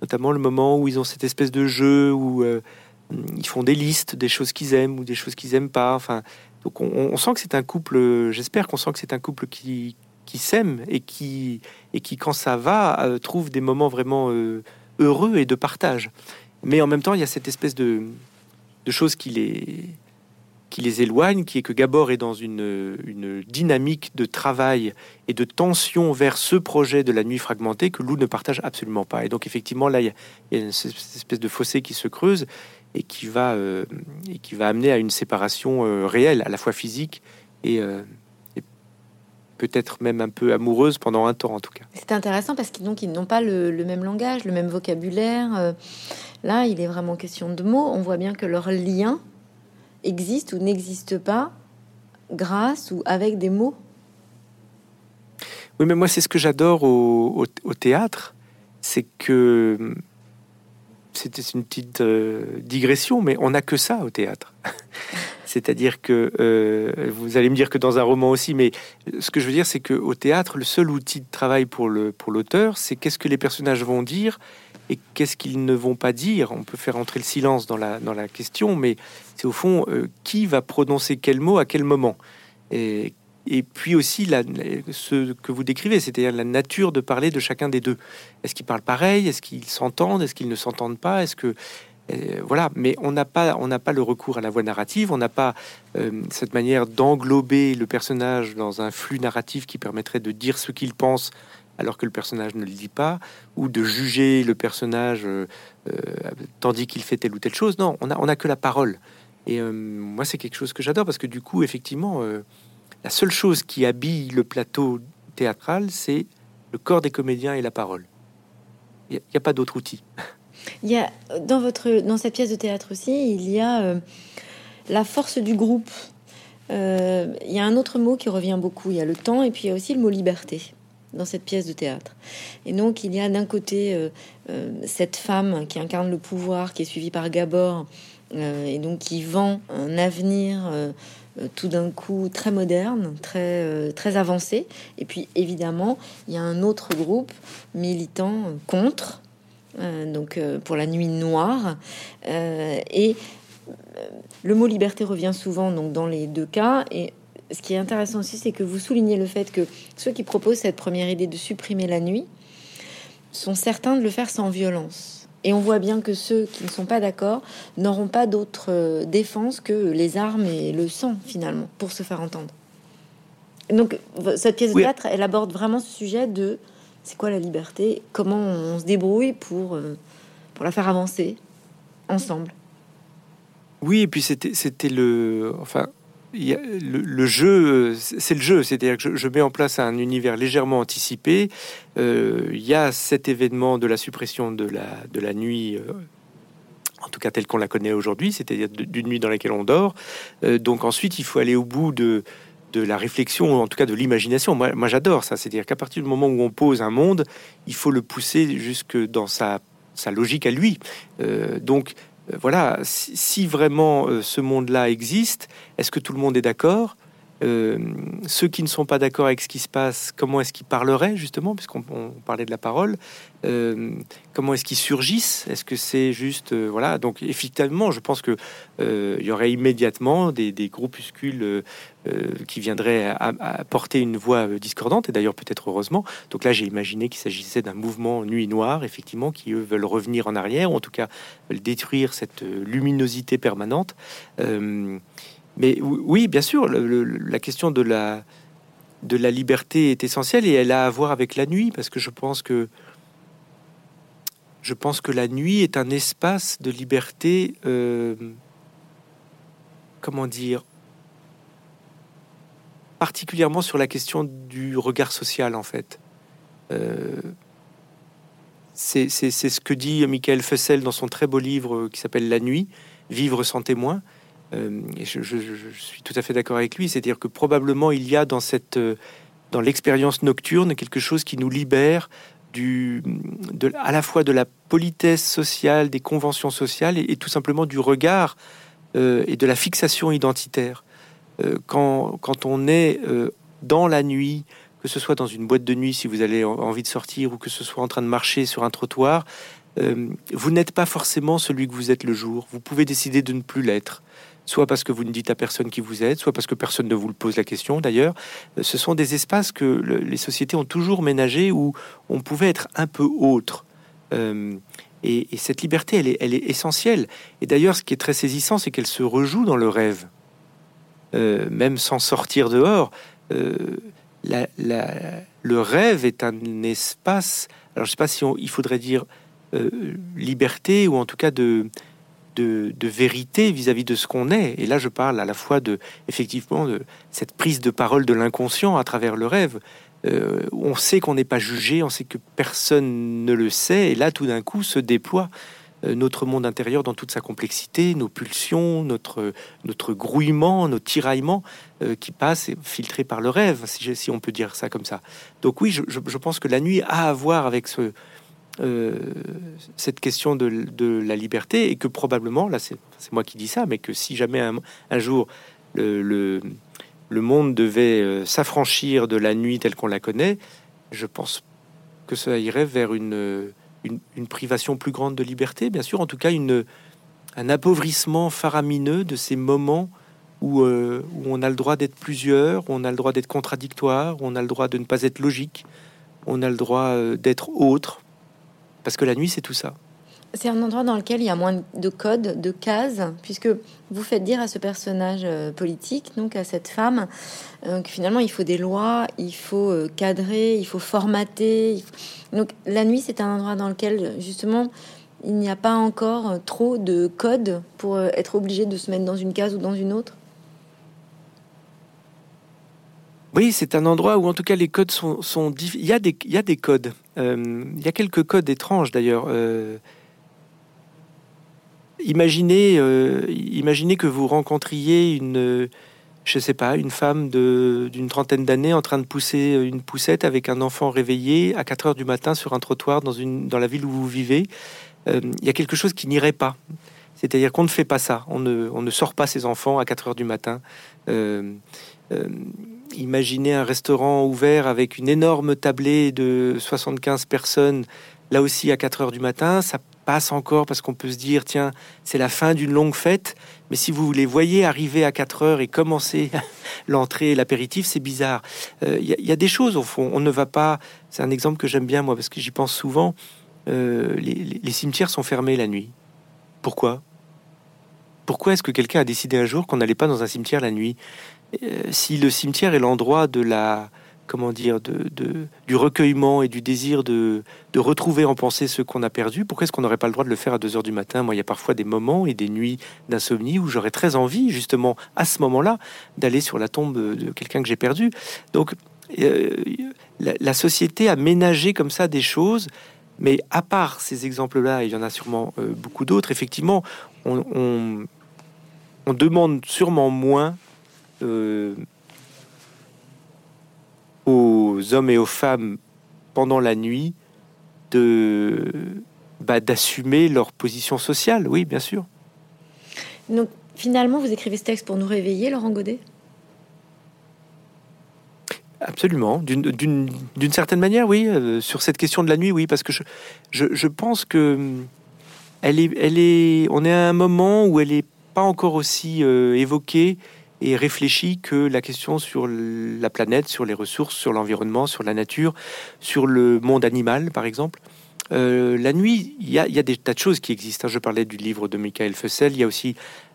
notamment le moment où ils ont cette espèce de jeu où ils font des listes des choses qu'ils aiment ou des choses qu'ils aiment pas. Enfin, donc on sent que c'est un couple. J'espère qu'on sent que c'est un couple qui s'aime et qui quand ça va trouve des moments vraiment heureux et de partage. Mais en même temps, il y a cette espèce de chose qui les éloigne, qui est que Gabor est dans une dynamique de travail et de tension vers ce projet de la nuit fragmentée que Lou ne partage absolument pas. Et donc, effectivement, là, il y a une espèce de fossé qui se creuse et qui va amener à une séparation réelle, à la fois physique et peut-être même un peu amoureuse pendant un temps, en tout cas. C'est intéressant parce qu'ils n'ont pas le même langage, le même vocabulaire. Là, il est vraiment question de mots. On voit bien que leur lien existe ou n'existe pas grâce ou avec des mots. Oui, mais moi, c'est ce que j'adore au théâtre, c'est que... C'était une petite digression, mais on n'a que ça au théâtre. C'est-à-dire que... vous allez me dire que dans un roman aussi, mais ce que je veux dire, c'est qu'au théâtre, le seul outil de travail pour l'auteur, c'est qu'est-ce que les personnages vont dire et qu'est-ce qu'ils ne vont pas dire. On peut faire entrer le silence dans la question, mais c'est au fond qui va prononcer quel mot à quel moment. Et puis aussi ce que vous décrivez, c'est-à-dire la nature de parler de chacun des deux. Est-ce qu'ils parlent pareil? Est-ce qu'ils s'entendent? Est-ce qu'ils ne s'entendent pas? Est-ce que... voilà. Mais on n'a pas le recours à la voix narrative, on n'a pas cette manière d'englober le personnage dans un flux narratif qui permettrait de dire ce qu'il pense alors que le personnage ne le dit pas, ou de juger le personnage tandis qu'il fait telle ou telle chose. Non, on a que la parole. Et moi, c'est quelque chose que j'adore, parce que du coup, effectivement, la seule chose qui habille le plateau théâtral, c'est le corps des comédiens et la parole. Il n'y a pas d'autre outil. Il y a, dans cette pièce de théâtre aussi, il y a la force du groupe. Il y a un autre mot qui revient beaucoup. Il y a le temps et puis il y a aussi le mot liberté dans cette pièce de théâtre. Et donc, il y a d'un côté cette femme qui incarne le pouvoir, qui est suivie par Gabor, et donc qui vend un avenir tout d'un coup très moderne, très avancé. Et puis, évidemment, il y a un autre groupe militant contre, donc pour la nuit noire. Et le mot liberté revient souvent donc dans les deux cas. Et ce qui est intéressant aussi, c'est que vous soulignez le fait que ceux qui proposent cette première idée de supprimer la nuit sont certains de le faire sans violence. Et on voit bien que ceux qui ne sont pas d'accord n'auront pas d'autre défense que les armes et le sang, finalement, pour se faire entendre. Donc, cette pièce de théâtre, elle aborde vraiment ce sujet de c'est quoi la liberté, comment on se débrouille pour la faire avancer ensemble. Oui, et puis c'était le... Enfin, le jeu, c'est le jeu. C'est-à-dire que je mets en place un univers légèrement anticipé. Il y a cet événement de la suppression de la nuit, en tout cas telle qu'on la connaît aujourd'hui, c'est-à-dire d'une nuit dans laquelle on dort. Donc ensuite, il faut aller au bout de la réflexion, ou en tout cas de l'imagination. Moi, j'adore ça. C'est-à-dire qu'à partir du moment où on pose un monde, il faut le pousser jusque dans sa logique à lui. Donc... Voilà, si vraiment ce monde-là existe, est-ce que tout le monde est d'accord ? Ceux qui ne sont pas d'accord avec ce qui se passe, comment est-ce qu'ils parleraient, justement, puisqu'on parlait de la parole, comment est-ce qu'ils surgissent ? Est-ce que c'est juste... voilà, donc effectivement, je pense qu'il y aurait immédiatement des groupuscules qui viendraient apporter une voix discordante, et d'ailleurs peut-être heureusement. Donc là, j'ai imaginé qu'il s'agissait d'un mouvement nuit noire, effectivement, qui, eux, veulent revenir en arrière, ou en tout cas, veulent détruire cette luminosité permanente. Mais oui, bien sûr, la question de la liberté est essentielle et elle a à voir avec la nuit, parce que je pense que la nuit est un espace de liberté, comment dire, particulièrement sur la question du regard social, en fait. C'est ce que dit Michaël Foessel dans son très beau livre qui s'appelle La Nuit, Vivre sans témoin. Et je suis tout à fait d'accord avec lui, c'est-à-dire que probablement il y a dans l'expérience nocturne quelque chose qui nous libère à la fois de la politesse sociale, des conventions sociales et tout simplement du regard et de la fixation identitaire. Quand on est dans la nuit, que ce soit dans une boîte de nuit si vous avez envie de sortir, ou que ce soit en train de marcher sur un trottoir, vous n'êtes pas forcément celui que vous êtes le jour. Vous pouvez décider de ne plus l'être. Soit parce que vous ne dites à personne qui vous êtes, soit parce que personne ne vous le pose la question. D'ailleurs, ce sont des espaces que les sociétés ont toujours ménagés où on pouvait être un peu autre. Et cette liberté, elle est essentielle. Et d'ailleurs, ce qui est très saisissant, c'est qu'elle se rejoue dans le rêve. Même sans sortir dehors, le rêve est un espace... Alors, je ne sais pas si il faudrait dire liberté, ou en tout cas de vérité vis-à-vis de ce qu'on est. Et là, je parle à la fois effectivement de cette prise de parole de l'inconscient à travers le rêve. On sait qu'on n'est pas jugé, on sait que personne ne le sait. Et là, tout d'un coup, se déploie notre monde intérieur dans toute sa complexité, nos pulsions, notre grouillement, nos tiraillements qui passent filtrés par le rêve, si on peut dire ça comme ça. Donc oui, je pense que la nuit a à voir avec cette question de la liberté, et que probablement, là c'est moi qui dis ça, mais que si jamais un jour le monde devait s'affranchir de la nuit telle qu'on la connaît, je pense que ça irait vers une privation plus grande de liberté, bien sûr, en tout cas un appauvrissement faramineux de ces moments où on a le droit d'être plusieurs, où on a le droit d'être contradictoire, où on a le droit de ne pas être logique, où on a le droit d'être autre. Parce que la nuit, c'est tout ça. C'est un endroit dans lequel il y a moins de codes, de cases, puisque vous faites dire à ce personnage politique, donc à cette femme, que finalement il faut des lois, il faut cadrer, il faut formater. Donc la nuit, c'est un endroit dans lequel justement il n'y a pas encore trop de codes pour être obligé de se mettre dans une case ou dans une autre. Oui, c'est un endroit où en tout cas les codes sont il y a des codes. Il y a quelques codes étranges d'ailleurs. Imaginez que vous rencontriez une femme d'une trentaine d'années en train de pousser une poussette avec un enfant réveillé à 4 heures du matin sur un trottoir dans la ville où vous vivez. Il y a quelque chose qui n'irait pas. C'est-à-dire qu'on ne fait pas ça. On ne sort pas ses enfants à 4 heures du matin. Imaginez un restaurant ouvert avec une énorme tablée de 75 personnes, là aussi à 4 heures du matin, ça passe encore parce qu'on peut se dire, tiens, c'est la fin d'une longue fête, mais si vous les voyez arriver à 4 heures et commencer l'entrée et l'apéritif, c'est bizarre. Il y a des choses au fond, on ne va pas, c'est un exemple que j'aime bien moi parce que j'y pense souvent, les cimetières sont fermés la nuit. Pourquoi est-ce que quelqu'un a décidé un jour qu'on n'allait pas dans un cimetière la nuit ? Si le cimetière est l'endroit du recueillement et du désir de retrouver en pensée ce qu'on a perdu, pourquoi est-ce qu'on n'aurait pas le droit de le faire à 2 heures du matin ? Moi, il y a parfois des moments et des nuits d'insomnie où j'aurais très envie, justement, à ce moment-là, d'aller sur la tombe de quelqu'un que j'ai perdu. Donc, la société a ménagé comme ça des choses, mais à part ces exemples-là, et il y en a sûrement beaucoup d'autres, effectivement, on demande sûrement moins aux hommes et aux femmes pendant la nuit d'assumer leur position sociale, oui, bien sûr. Donc, finalement, vous écrivez ce texte pour nous réveiller, Laurent Gaudé ? Absolument, d'une certaine manière, oui, sur cette question de la nuit, oui, parce que je pense que on est à un moment où elle n'est pas encore aussi évoquée et réfléchie que la question sur la planète, sur les ressources, sur l'environnement, sur la nature, sur le monde animal, par exemple. La nuit, il y a des tas de choses qui existent. Je parlais du livre de Michaël Foessel, il y a aussi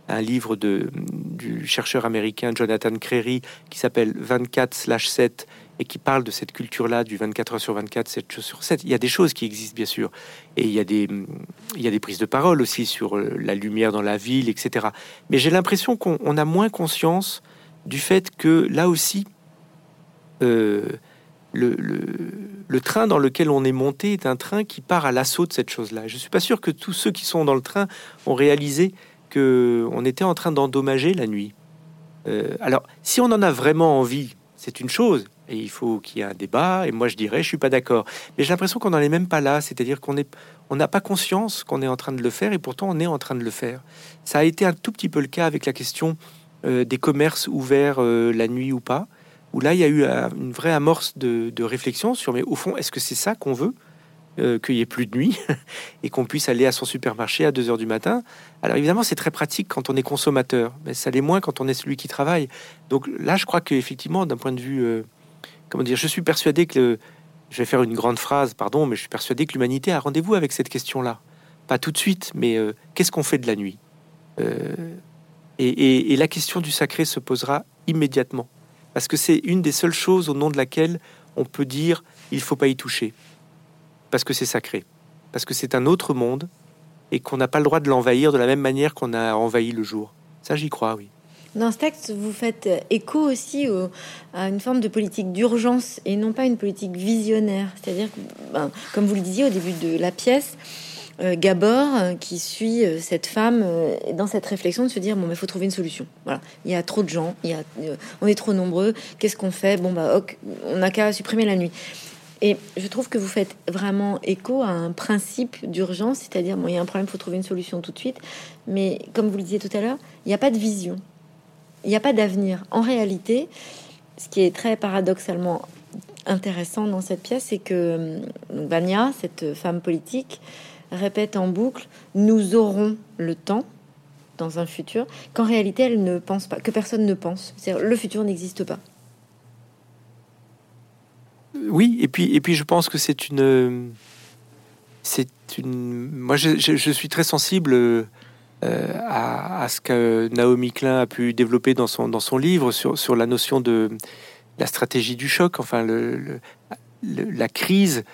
un livre du chercheur américain Jonathan Crary qui s'appelle 24/7 et qui parle de cette culture-là du 24 heures sur 24, 7 jours sur 7. Il y a des choses qui existent, bien sûr. Et il y a des prises de parole aussi sur la lumière dans la ville, etc. Mais j'ai l'impression qu'on a moins conscience du fait que, là aussi, le train dans lequel on est monté est un train qui part à l'assaut de cette chose-là. Je ne suis pas sûr que tous ceux qui sont dans le train ont réalisé qu'on était en train d'endommager la nuit. Alors, si on en a vraiment envie, c'est une chose, et il faut qu'il y ait un débat, et moi je dirais, je suis pas d'accord. Mais j'ai l'impression qu'on n'en est même pas là, c'est-à-dire qu'on n'a pas conscience qu'on est en train de le faire, et pourtant on est en train de le faire. Ça a été un tout petit peu le cas avec la question des commerces ouverts la nuit ou pas, où là il y a eu une vraie amorce de réflexion sur, mais au fond, est-ce que c'est ça qu'on veut ? Qu'il n'y ait plus de nuit et qu'on puisse aller à son supermarché à 2 heures du matin. Alors évidemment, c'est très pratique quand on est consommateur, mais ça l'est moins quand on est celui qui travaille. Donc là, je crois qu'effectivement, d'un point de vue... je suis persuadé que... Je vais faire une grande phrase, pardon, mais je suis persuadé que l'humanité a rendez-vous avec cette question-là. Pas tout de suite, mais qu'est-ce qu'on fait de la nuit ? Et la question du sacré se posera immédiatement. Parce que c'est une des seules choses au nom de laquelle on peut dire « il ne faut pas y toucher ». Parce que c'est sacré, parce que c'est un autre monde et qu'on n'a pas le droit de l'envahir de la même manière qu'on a envahi le jour. Ça, j'y crois, oui. Dans ce texte, vous faites écho aussi à une forme de politique d'urgence et non pas une politique visionnaire. C'est-à-dire que, comme vous le disiez au début de la pièce, Gabor qui suit cette femme dans cette réflexion de se dire il faut trouver une solution. Voilà, il y a trop de gens, on est trop nombreux. Qu'est-ce qu'on fait ? On n'a qu'à supprimer la nuit. Et je trouve que vous faites vraiment écho à un principe d'urgence, c'est-à-dire, il y a un problème, il faut trouver une solution tout de suite. Mais comme vous le disiez tout à l'heure, il n'y a pas de vision, il n'y a pas d'avenir. En réalité, ce qui est très paradoxalement intéressant dans cette pièce, c'est que Vania, cette femme politique, répète en boucle « nous aurons le temps » dans un futur, qu'en réalité, elle ne pense pas, que personne ne pense. C'est-à-dire, le futur n'existe pas. Oui, et puis je pense que c'est une c'est une... Moi, je suis très sensible à ce que Naomi Klein a pu développer dans son livre sur la notion de la stratégie du choc. Enfin, la crise,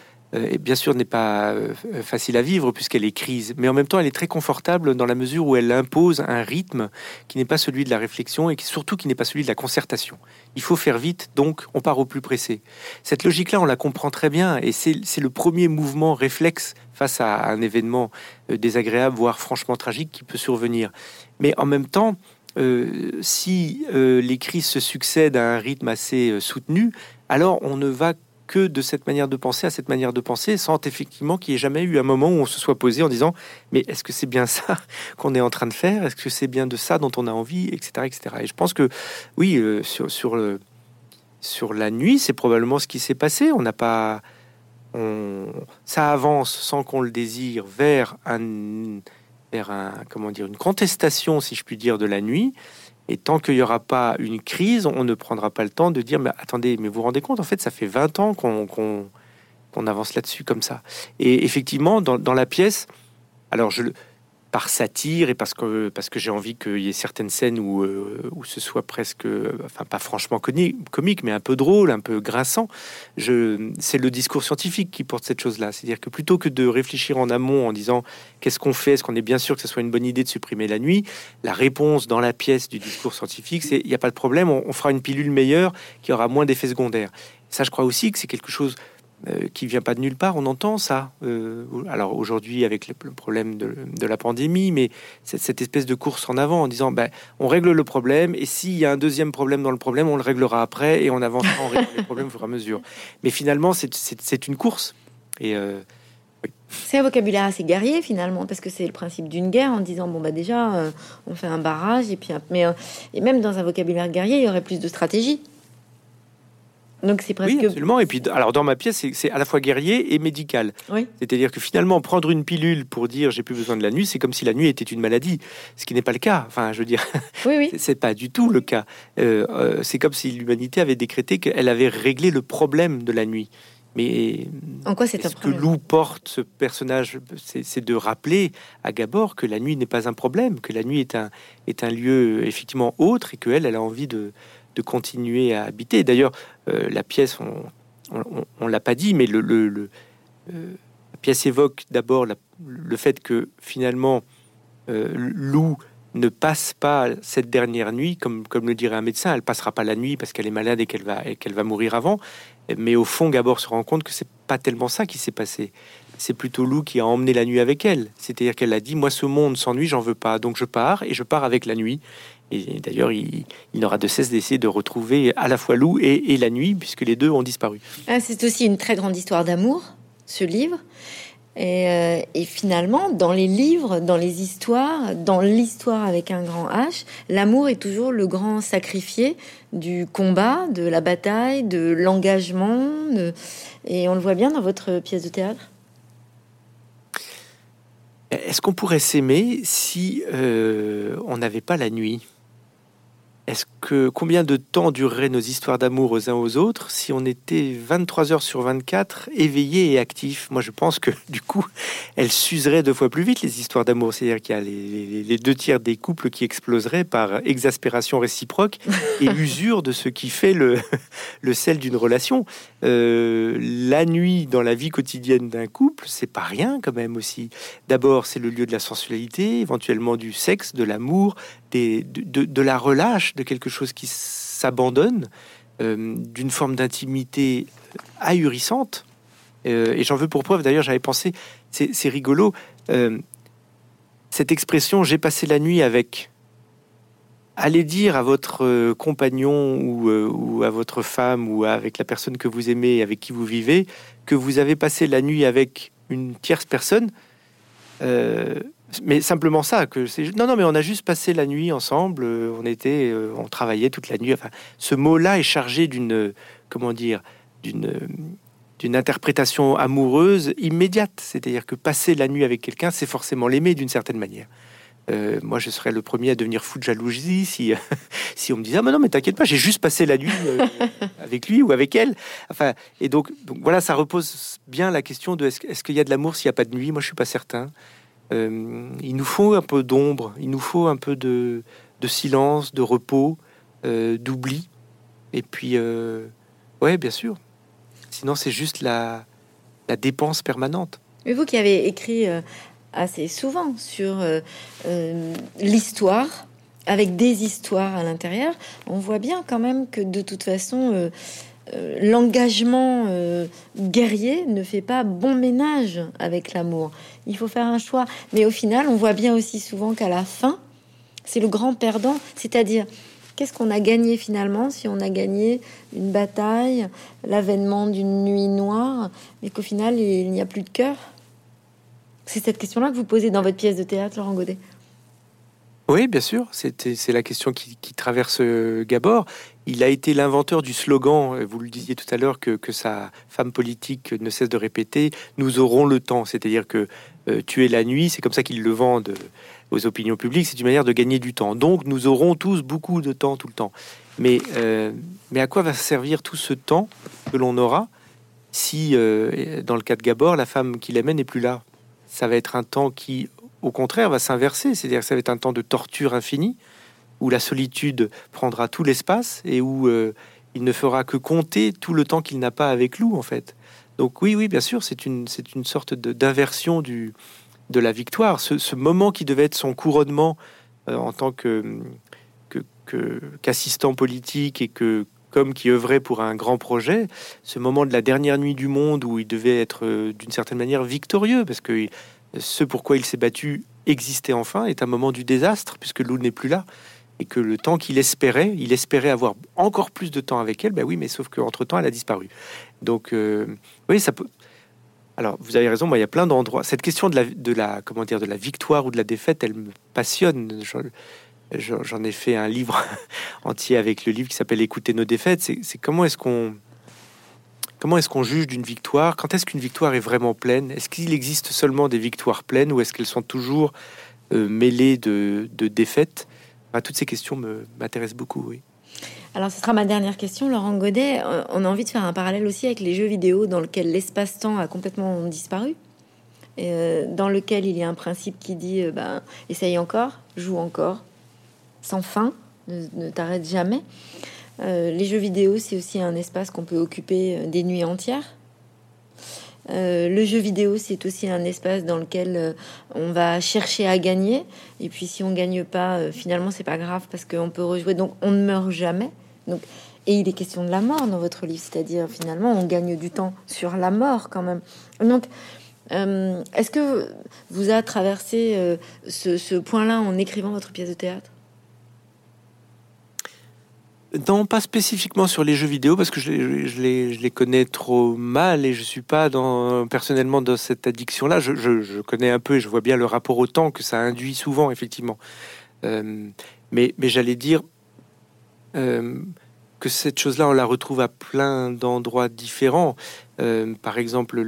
bien sûr, n'est pas facile à vivre puisqu'elle est crise, mais en même temps, elle est très confortable dans la mesure où elle impose un rythme qui n'est pas celui de la réflexion et surtout qui n'est pas celui de la concertation. Il faut faire vite, donc on part au plus pressé. Cette logique-là, on la comprend très bien et c'est le premier mouvement réflexe face à un événement désagréable, voire franchement tragique, qui peut survenir. Mais en même temps, si les crises se succèdent à un rythme assez soutenu, alors on ne va que de cette manière de penser à cette manière de penser, sans effectivement qu'il n'y ait jamais eu un moment où on se soit posé en disant « Mais est-ce que c'est bien ça qu'on est en train de faire ? Est-ce que c'est bien de ça dont on a envie ?» etc., etc. Et je pense que, oui, sur la nuit, c'est probablement ce qui s'est passé. Ça avance sans qu'on le désire vers une contestation, si je puis dire, de la nuit. Et tant qu'il n'y aura pas une crise, on ne prendra pas le temps de dire « Mais attendez, mais vous vous rendez compte, en fait, ça fait 20 ans qu'on avance là-dessus comme ça. » Et effectivement, dans la pièce, alors par satire et parce que j'ai envie qu'il y ait certaines scènes où ce soit presque, enfin pas franchement comique, mais un peu drôle, un peu grinçant, c'est le discours scientifique qui porte cette chose-là. C'est-à-dire que plutôt que de réfléchir en amont en disant qu'est-ce qu'on fait, est-ce qu'on est bien sûr que ce soit une bonne idée de supprimer la nuit, la réponse dans la pièce du discours scientifique, c'est il n'y a pas de problème, on fera une pilule meilleure qui aura moins d'effets secondaires. Ça, je crois aussi que c'est quelque chose... qui vient pas de nulle part, on entend ça. Alors aujourd'hui, avec le problème de la pandémie, mais cette espèce de course en avant en disant on règle le problème et s'il y a un deuxième problème dans le problème, on le réglera après et on avancera en réglant les problèmes au fur et à mesure. Mais finalement, c'est une course. Et oui. C'est un vocabulaire assez guerrier finalement, parce que c'est le principe d'une guerre en disant on fait un barrage et puis et même dans un vocabulaire guerrier, il y aurait plus de stratégie. Donc c'est presque... Oui, absolument. Et puis, alors dans ma pièce, c'est à la fois guerrier et médical. Oui. C'est-à-dire que finalement, prendre une pilule pour dire j'ai plus besoin de la nuit, c'est comme si la nuit était une maladie, ce qui n'est pas le cas. Enfin, je veux dire, oui. C'est pas du tout le cas. C'est comme si l'humanité avait décrété qu'elle avait réglé le problème de la nuit. Mais en quoi c'est un problème ? Ce que Lou porte, ce personnage, c'est de rappeler à Gabor que la nuit n'est pas un problème, que la nuit est un lieu effectivement autre et qu'elle a envie de continuer à habiter. D'ailleurs, la pièce, on l'a pas dit, mais la pièce évoque d'abord le fait que finalement, Lou ne passe pas cette dernière nuit, comme le dirait un médecin, elle passera pas la nuit parce qu'elle est malade et qu'elle va mourir avant. Mais au fond, Gabor se rend compte que c'est pas tellement ça qui s'est passé. C'est plutôt Lou qui a emmené la nuit avec elle. C'est-à-dire qu'elle a dit, moi, ce monde sans nuit, j'en veux pas. Donc je pars avec la nuit. Et d'ailleurs, il n'aura de cesse d'essayer de retrouver à la fois Lou et la nuit, puisque les deux ont disparu. Ah, c'est aussi une très grande histoire d'amour, ce livre. Et finalement, dans les livres, dans les histoires, dans l'histoire avec un grand H, l'amour est toujours le grand sacrifié du combat, de la bataille, de l'engagement. Et on le voit bien dans votre pièce de théâtre. Est-ce qu'on pourrait s'aimer si on n'avait pas la nuit ? Combien de temps dureraient nos histoires d'amour aux uns aux autres si on était 23 heures sur 24 éveillés et actifs ? Moi, je pense que du coup, elles s'useraient 2 fois plus vite, les histoires d'amour. C'est-à-dire qu'il y a les 2/3 des couples qui exploseraient par exaspération réciproque et l'usure de ce qui fait le sel d'une relation. La nuit dans la vie quotidienne d'un couple, c'est pas rien quand même aussi. D'abord, c'est le lieu de la sensualité, éventuellement du sexe, de l'amour, de la relâche, de quelque chose qui s'abandonne, d'une forme d'intimité ahurissante. Et j'en veux pour preuve, d'ailleurs, j'avais pensé, c'est rigolo, cette expression « j'ai passé la nuit avec ». Allez dire à votre compagnon ou à votre femme ou avec la personne que vous aimez, avec qui vous vivez, que vous avez passé la nuit avec une tierce personne, mais simplement ça, que c'est non, mais on a juste passé la nuit ensemble, on travaillait toute la nuit. Enfin, ce mot-là est chargé d'une interprétation amoureuse immédiate, c'est-à-dire que passer la nuit avec quelqu'un, c'est forcément l'aimer d'une certaine manière. Moi, je serais le premier à devenir fou de jalousie si on me disait ah, mais non, mais t'inquiète pas, j'ai juste passé la nuit avec lui ou avec elle. Enfin, et donc voilà, ça repose bien la question de est-ce qu'il y a de l'amour s'il n'y a pas de nuit. Moi, je suis pas certain. Il nous faut un peu d'ombre, il nous faut un peu de silence, de repos, d'oubli. Et puis, ouais, bien sûr. Sinon, c'est juste la dépense permanente. Mais vous qui avez écrit assez souvent sur l'histoire, avec des histoires à l'intérieur, on voit bien quand même que de toute façon, l'engagement guerrier ne fait pas bon ménage avec l'amour. Il faut faire un choix. Mais au final, on voit bien aussi souvent qu'à la fin, c'est le grand perdant. C'est-à-dire, qu'est-ce qu'on a gagné finalement si on a gagné une bataille, l'avènement d'une nuit noire, mais qu'au final, il n'y a plus de cœur ? C'est cette question-là que vous posez dans votre pièce de théâtre, Laurent Gaudé. Oui, bien sûr. C'est la question qui traverse Gabor. Il a été l'inventeur du slogan, vous le disiez tout à l'heure, que sa femme politique ne cesse de répéter, « Nous aurons le temps ». C'est-à-dire que tuer la nuit, c'est comme ça qu'ils le vendent aux opinions publiques, c'est une manière de gagner du temps. Donc, nous aurons tous beaucoup de temps tout le temps. Mais à quoi va servir tout ce temps que l'on aura si, dans le cas de Gabor, la femme qui l'aimait n'est plus là ? Ça va être un temps qui, au contraire, va s'inverser. C'est-à-dire que ça va être un temps de torture infinie, où la solitude prendra tout l'espace et où il ne fera que compter tout le temps qu'il n'a pas avec Lou, en fait. Donc oui, bien sûr, c'est une sorte d'inversion de la victoire. Ce moment qui devait être son couronnement en tant qu'assistant politique et comme qui œuvrait pour un grand projet, ce moment de la dernière nuit du monde où il devait être d'une certaine manière victorieux, parce que ce pourquoi il s'est battu existait enfin, est un moment du désastre, puisque Lou n'est plus là, et que le temps qu'il espérait, il espérait avoir encore plus de temps avec elle, ben oui, mais sauf qu'entre-temps, elle a disparu. Donc, oui, ça peut... Alors, vous avez raison, moi, il y a plein d'endroits... Cette question de la victoire ou de la défaite, elle me passionne, J'en ai fait un livre entier avec le livre qui s'appelle « Écouter nos défaites ». C'est comment est-ce qu'on juge d'une victoire ? Quand est-ce qu'une victoire est vraiment pleine ? Est-ce qu'il existe seulement des victoires pleines ou est-ce qu'elles sont toujours mêlées de défaites ? Enfin, toutes ces questions m'intéressent beaucoup, oui. Alors, ce sera ma dernière question, Laurent Gaudé. On a envie de faire un parallèle aussi avec les jeux vidéo dans lesquels l'espace-temps a complètement disparu. Dans lequel il y a un principe qui dit « essaye encore, joue encore ». Sans fin, ne t'arrête jamais. Les jeux vidéo, c'est aussi un espace qu'on peut occuper des nuits entières. Le jeu vidéo, c'est aussi un espace dans lequel on va chercher à gagner. Et puis, si on gagne pas, finalement, c'est pas grave parce qu'on peut rejouer. Donc, on ne meurt jamais. Donc, et il est question de la mort dans votre livre, c'est-à-dire finalement, on gagne du temps sur la mort quand même. Donc, est-ce que vous a traversé ce point-là en écrivant votre pièce de théâtre ? Non, pas spécifiquement sur les jeux vidéo parce que je les connais trop mal et je suis pas personnellement dans cette addiction-là. Je connais un peu et je vois bien le rapport au temps que ça induit souvent, effectivement. Mais j'allais dire que cette chose-là, on la retrouve à plein d'endroits différents. Par exemple,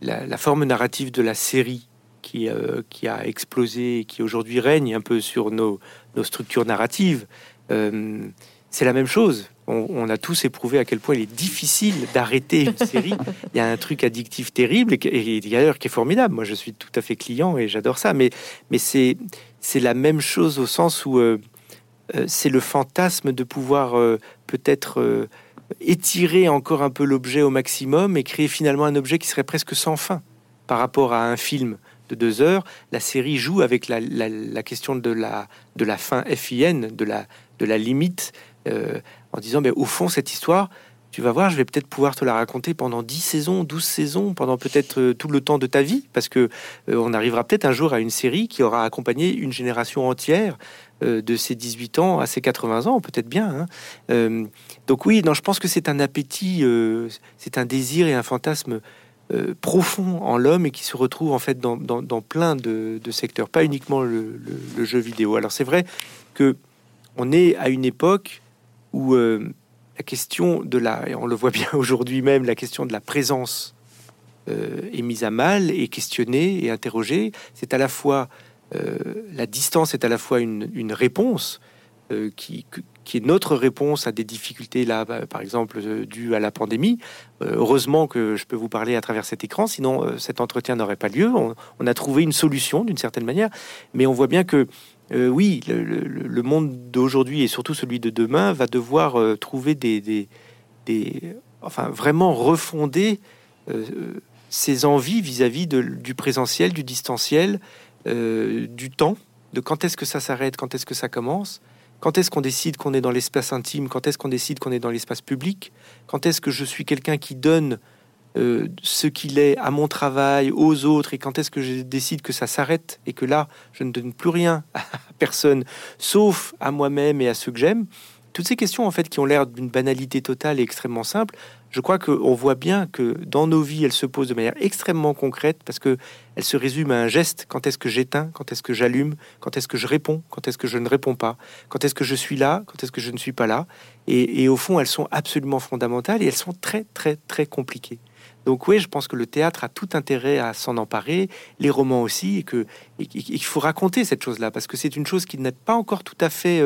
la forme narrative de la série qui a explosé et qui aujourd'hui règne un peu sur nos structures narratives. C'est la même chose. On a tous éprouvé à quel point il est difficile d'arrêter une série. Il y a un truc addictif terrible et d'ailleurs qui est formidable. Moi, je suis tout à fait client et j'adore ça. Mais c'est la même chose au sens où c'est le fantasme de pouvoir peut-être étirer encore un peu l'objet au maximum et créer finalement un objet qui serait presque sans fin par rapport à un film de 2 heures. La série joue avec la question de la fin FIN, de la limite, en disant mais au fond cette histoire, tu vas voir, je vais peut-être pouvoir te la raconter pendant 10 saisons, 12 saisons, pendant peut-être tout le temps de ta vie, parce que on arrivera peut-être un jour à une série qui aura accompagné une génération entière de ses 18 ans à ses 80 ans, peut-être bien. Hein. Donc oui, non, je pense que c'est un appétit, c'est un désir et un fantasme profond en l'homme et qui se retrouve en fait dans plein de secteurs, pas uniquement le jeu vidéo. Alors c'est vrai que on est à une époque où la question et on le voit bien aujourd'hui même, la question de la présence est mise à mal, est questionnée et interrogée. C'est à la fois la distance est à la fois une réponse qui est notre réponse à des difficultés, là, par exemple, dues à la pandémie. Heureusement que je peux vous parler à travers cet écran, sinon cet entretien n'aurait pas lieu. On a trouvé une solution, d'une certaine manière, mais on voit bien que, oui, le monde d'aujourd'hui et surtout celui de demain va devoir trouver enfin, vraiment refonder ses envies vis-à-vis du présentiel, du distanciel, du temps, de quand est-ce que ça s'arrête, quand est-ce que ça commence. Quand est-ce qu'on décide qu'on est dans l'espace intime? Quand est-ce qu'on décide qu'on est dans l'espace public? Quand est-ce que je suis quelqu'un qui donne ce qu'il est à mon travail, aux autres? Et quand est-ce que je décide que ça s'arrête et que là, je ne donne plus rien à personne, sauf à moi-même et à ceux que j'aime? Toutes ces questions, en fait, qui ont l'air d'une banalité totale et extrêmement simple, je crois qu'on voit bien que dans nos vies, elles se posent de manière extrêmement concrète parce qu'elles se résument à un geste. Quand est-ce que j'éteins? Quand est-ce que j'allume? Quand est-ce que je réponds? Quand est-ce que je ne réponds pas? Quand est-ce que je suis là? Quand est-ce que je ne suis pas là? Et au fond, elles sont absolument fondamentales et elles sont très, très, très compliquées. Donc oui, je pense que le théâtre a tout intérêt à s'en emparer, les romans aussi, et qu'il faut raconter cette chose-là parce que c'est une chose qui n'est pas encore tout à fait...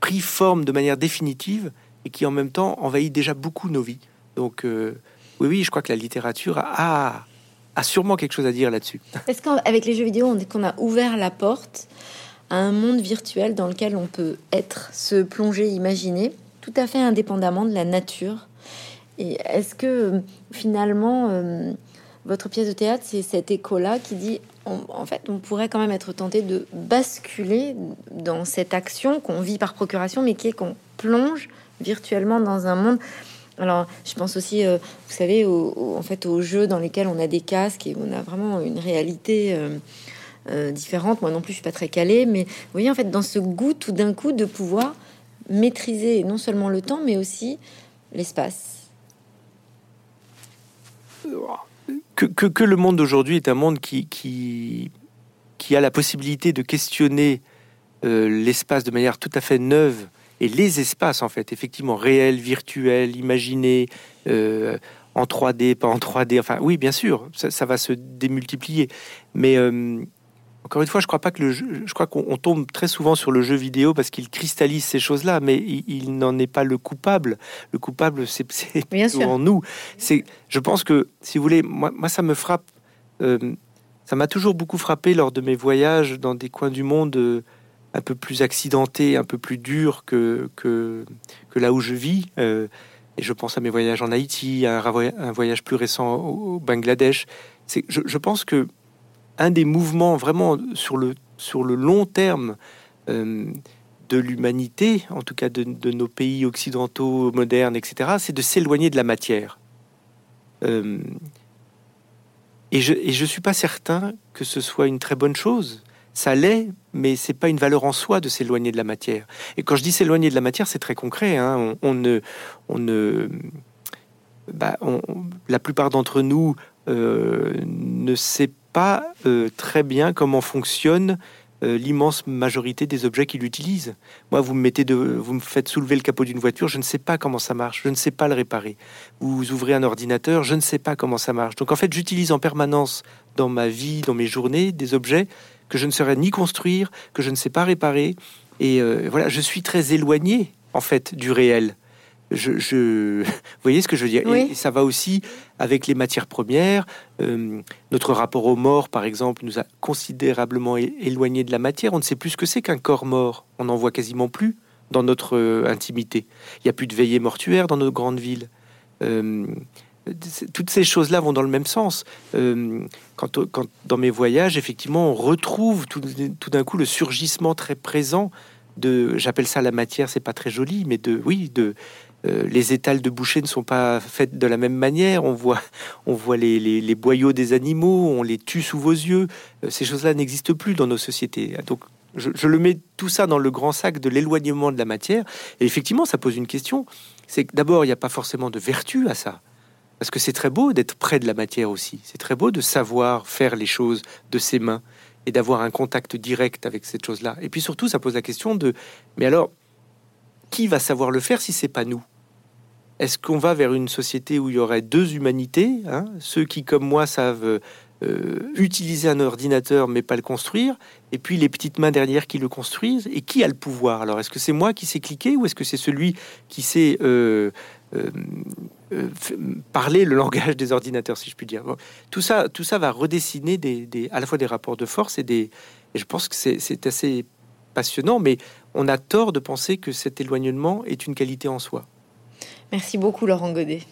pris forme de manière définitive et qui en même temps envahit déjà beaucoup nos vies. Donc oui, je crois que la littérature a sûrement quelque chose à dire là-dessus. Est-ce qu'avec les jeux vidéo, qu'on a ouvert la porte à un monde virtuel dans lequel on peut être, se plonger, imaginer, tout à fait indépendamment de la nature? Et est-ce que finalement, votre pièce de théâtre, c'est cet écho-là qui dit... en fait, on pourrait quand même être tenté de basculer dans cette action qu'on vit par procuration, mais qui est qu'on plonge virtuellement dans un monde. Alors, je pense aussi, vous savez, aux jeux dans lesquels on a des casques et on a vraiment une réalité différente. Moi non plus, je suis pas très calée, mais vous voyez, en fait, dans ce goût tout d'un coup de pouvoir maîtriser non seulement le temps, mais aussi l'espace. Que le monde d'aujourd'hui est un monde qui a la possibilité de questionner l'espace de manière tout à fait neuve, et les espaces, en fait, effectivement, réels, virtuels, imaginés, en 3D, pas en 3D, enfin, oui, bien sûr, ça va se démultiplier, mais encore une fois, je crois qu'on tombe très souvent sur le jeu vidéo parce qu'il cristallise ces choses-là, mais il n'en est pas le coupable. Le coupable, c'est en nous. Je pense que, si vous voulez, moi ça me frappe. Ça m'a toujours beaucoup frappé lors de mes voyages dans des coins du monde un peu plus accidentés, un peu plus durs que là où je vis. Et je pense à mes voyages en Haïti, à un voyage plus récent au Bangladesh. Je pense que un des mouvements vraiment sur le long terme de l'humanité, en tout cas de nos pays occidentaux, modernes, etc., c'est de s'éloigner de la matière. Et je suis pas certain que ce soit une très bonne chose. Ça l'est, mais c'est pas une valeur en soi de s'éloigner de la matière. Et quand je dis s'éloigner de la matière, c'est très concret, hein. La plupart d'entre nous ne sait pas très bien comment fonctionne l'immense majorité des objets qu'il utilise. Moi, vous me faites soulever le capot d'une voiture, je ne sais pas comment ça marche, je ne sais pas le réparer. Vous ouvrez un ordinateur, je ne sais pas comment ça marche. Donc en fait, j'utilise en permanence dans ma vie, dans mes journées, des objets que je ne saurais ni construire, que je ne sais pas réparer. Et voilà, je suis très éloigné en fait du réel. Vous voyez ce que je veux dire? Oui. Et ça va aussi avec les matières premières. Notre rapport aux morts, par exemple, nous a considérablement éloigné de la matière. On ne sait plus ce que c'est qu'un corps mort. On n'en voit quasiment plus dans notre intimité. Il n'y a plus de veillées mortuaires dans nos grandes villes. Toutes ces choses-là vont dans le même sens. Quand dans mes voyages, effectivement, on retrouve tout d'un coup le surgissement très présent j'appelle ça la matière, c'est pas très joli, mais les étals de boucher ne sont pas faites de la même manière. On voit les boyaux des animaux, on les tue sous vos yeux. Ces choses-là n'existent plus dans nos sociétés. Donc, je le mets tout ça dans le grand sac de l'éloignement de la matière. Et effectivement, ça pose une question. C'est que d'abord, il n'y a pas forcément de vertu à ça. Parce que c'est très beau d'être près de la matière aussi. C'est très beau de savoir faire les choses de ses mains et d'avoir un contact direct avec cette chose-là. Et puis surtout, ça pose la question de... Mais alors, qui va savoir le faire si c'est pas nous? Est-ce qu'on va vers une société où il y aurait deux humanités, hein, ceux qui, comme moi, savent utiliser un ordinateur mais pas le construire, et puis les petites mains derrière qui le construisent, et qui a le pouvoir? Alors, est-ce que c'est moi qui sais cliquer, ou est-ce que c'est celui qui sait parler le langage des ordinateurs, si je puis dire? Bon, tout ça va redessiner à la fois des rapports de force et je pense que c'est assez passionnant, mais on a tort de penser que cet éloignement est une qualité en soi. Merci beaucoup, Laurent Gaudé.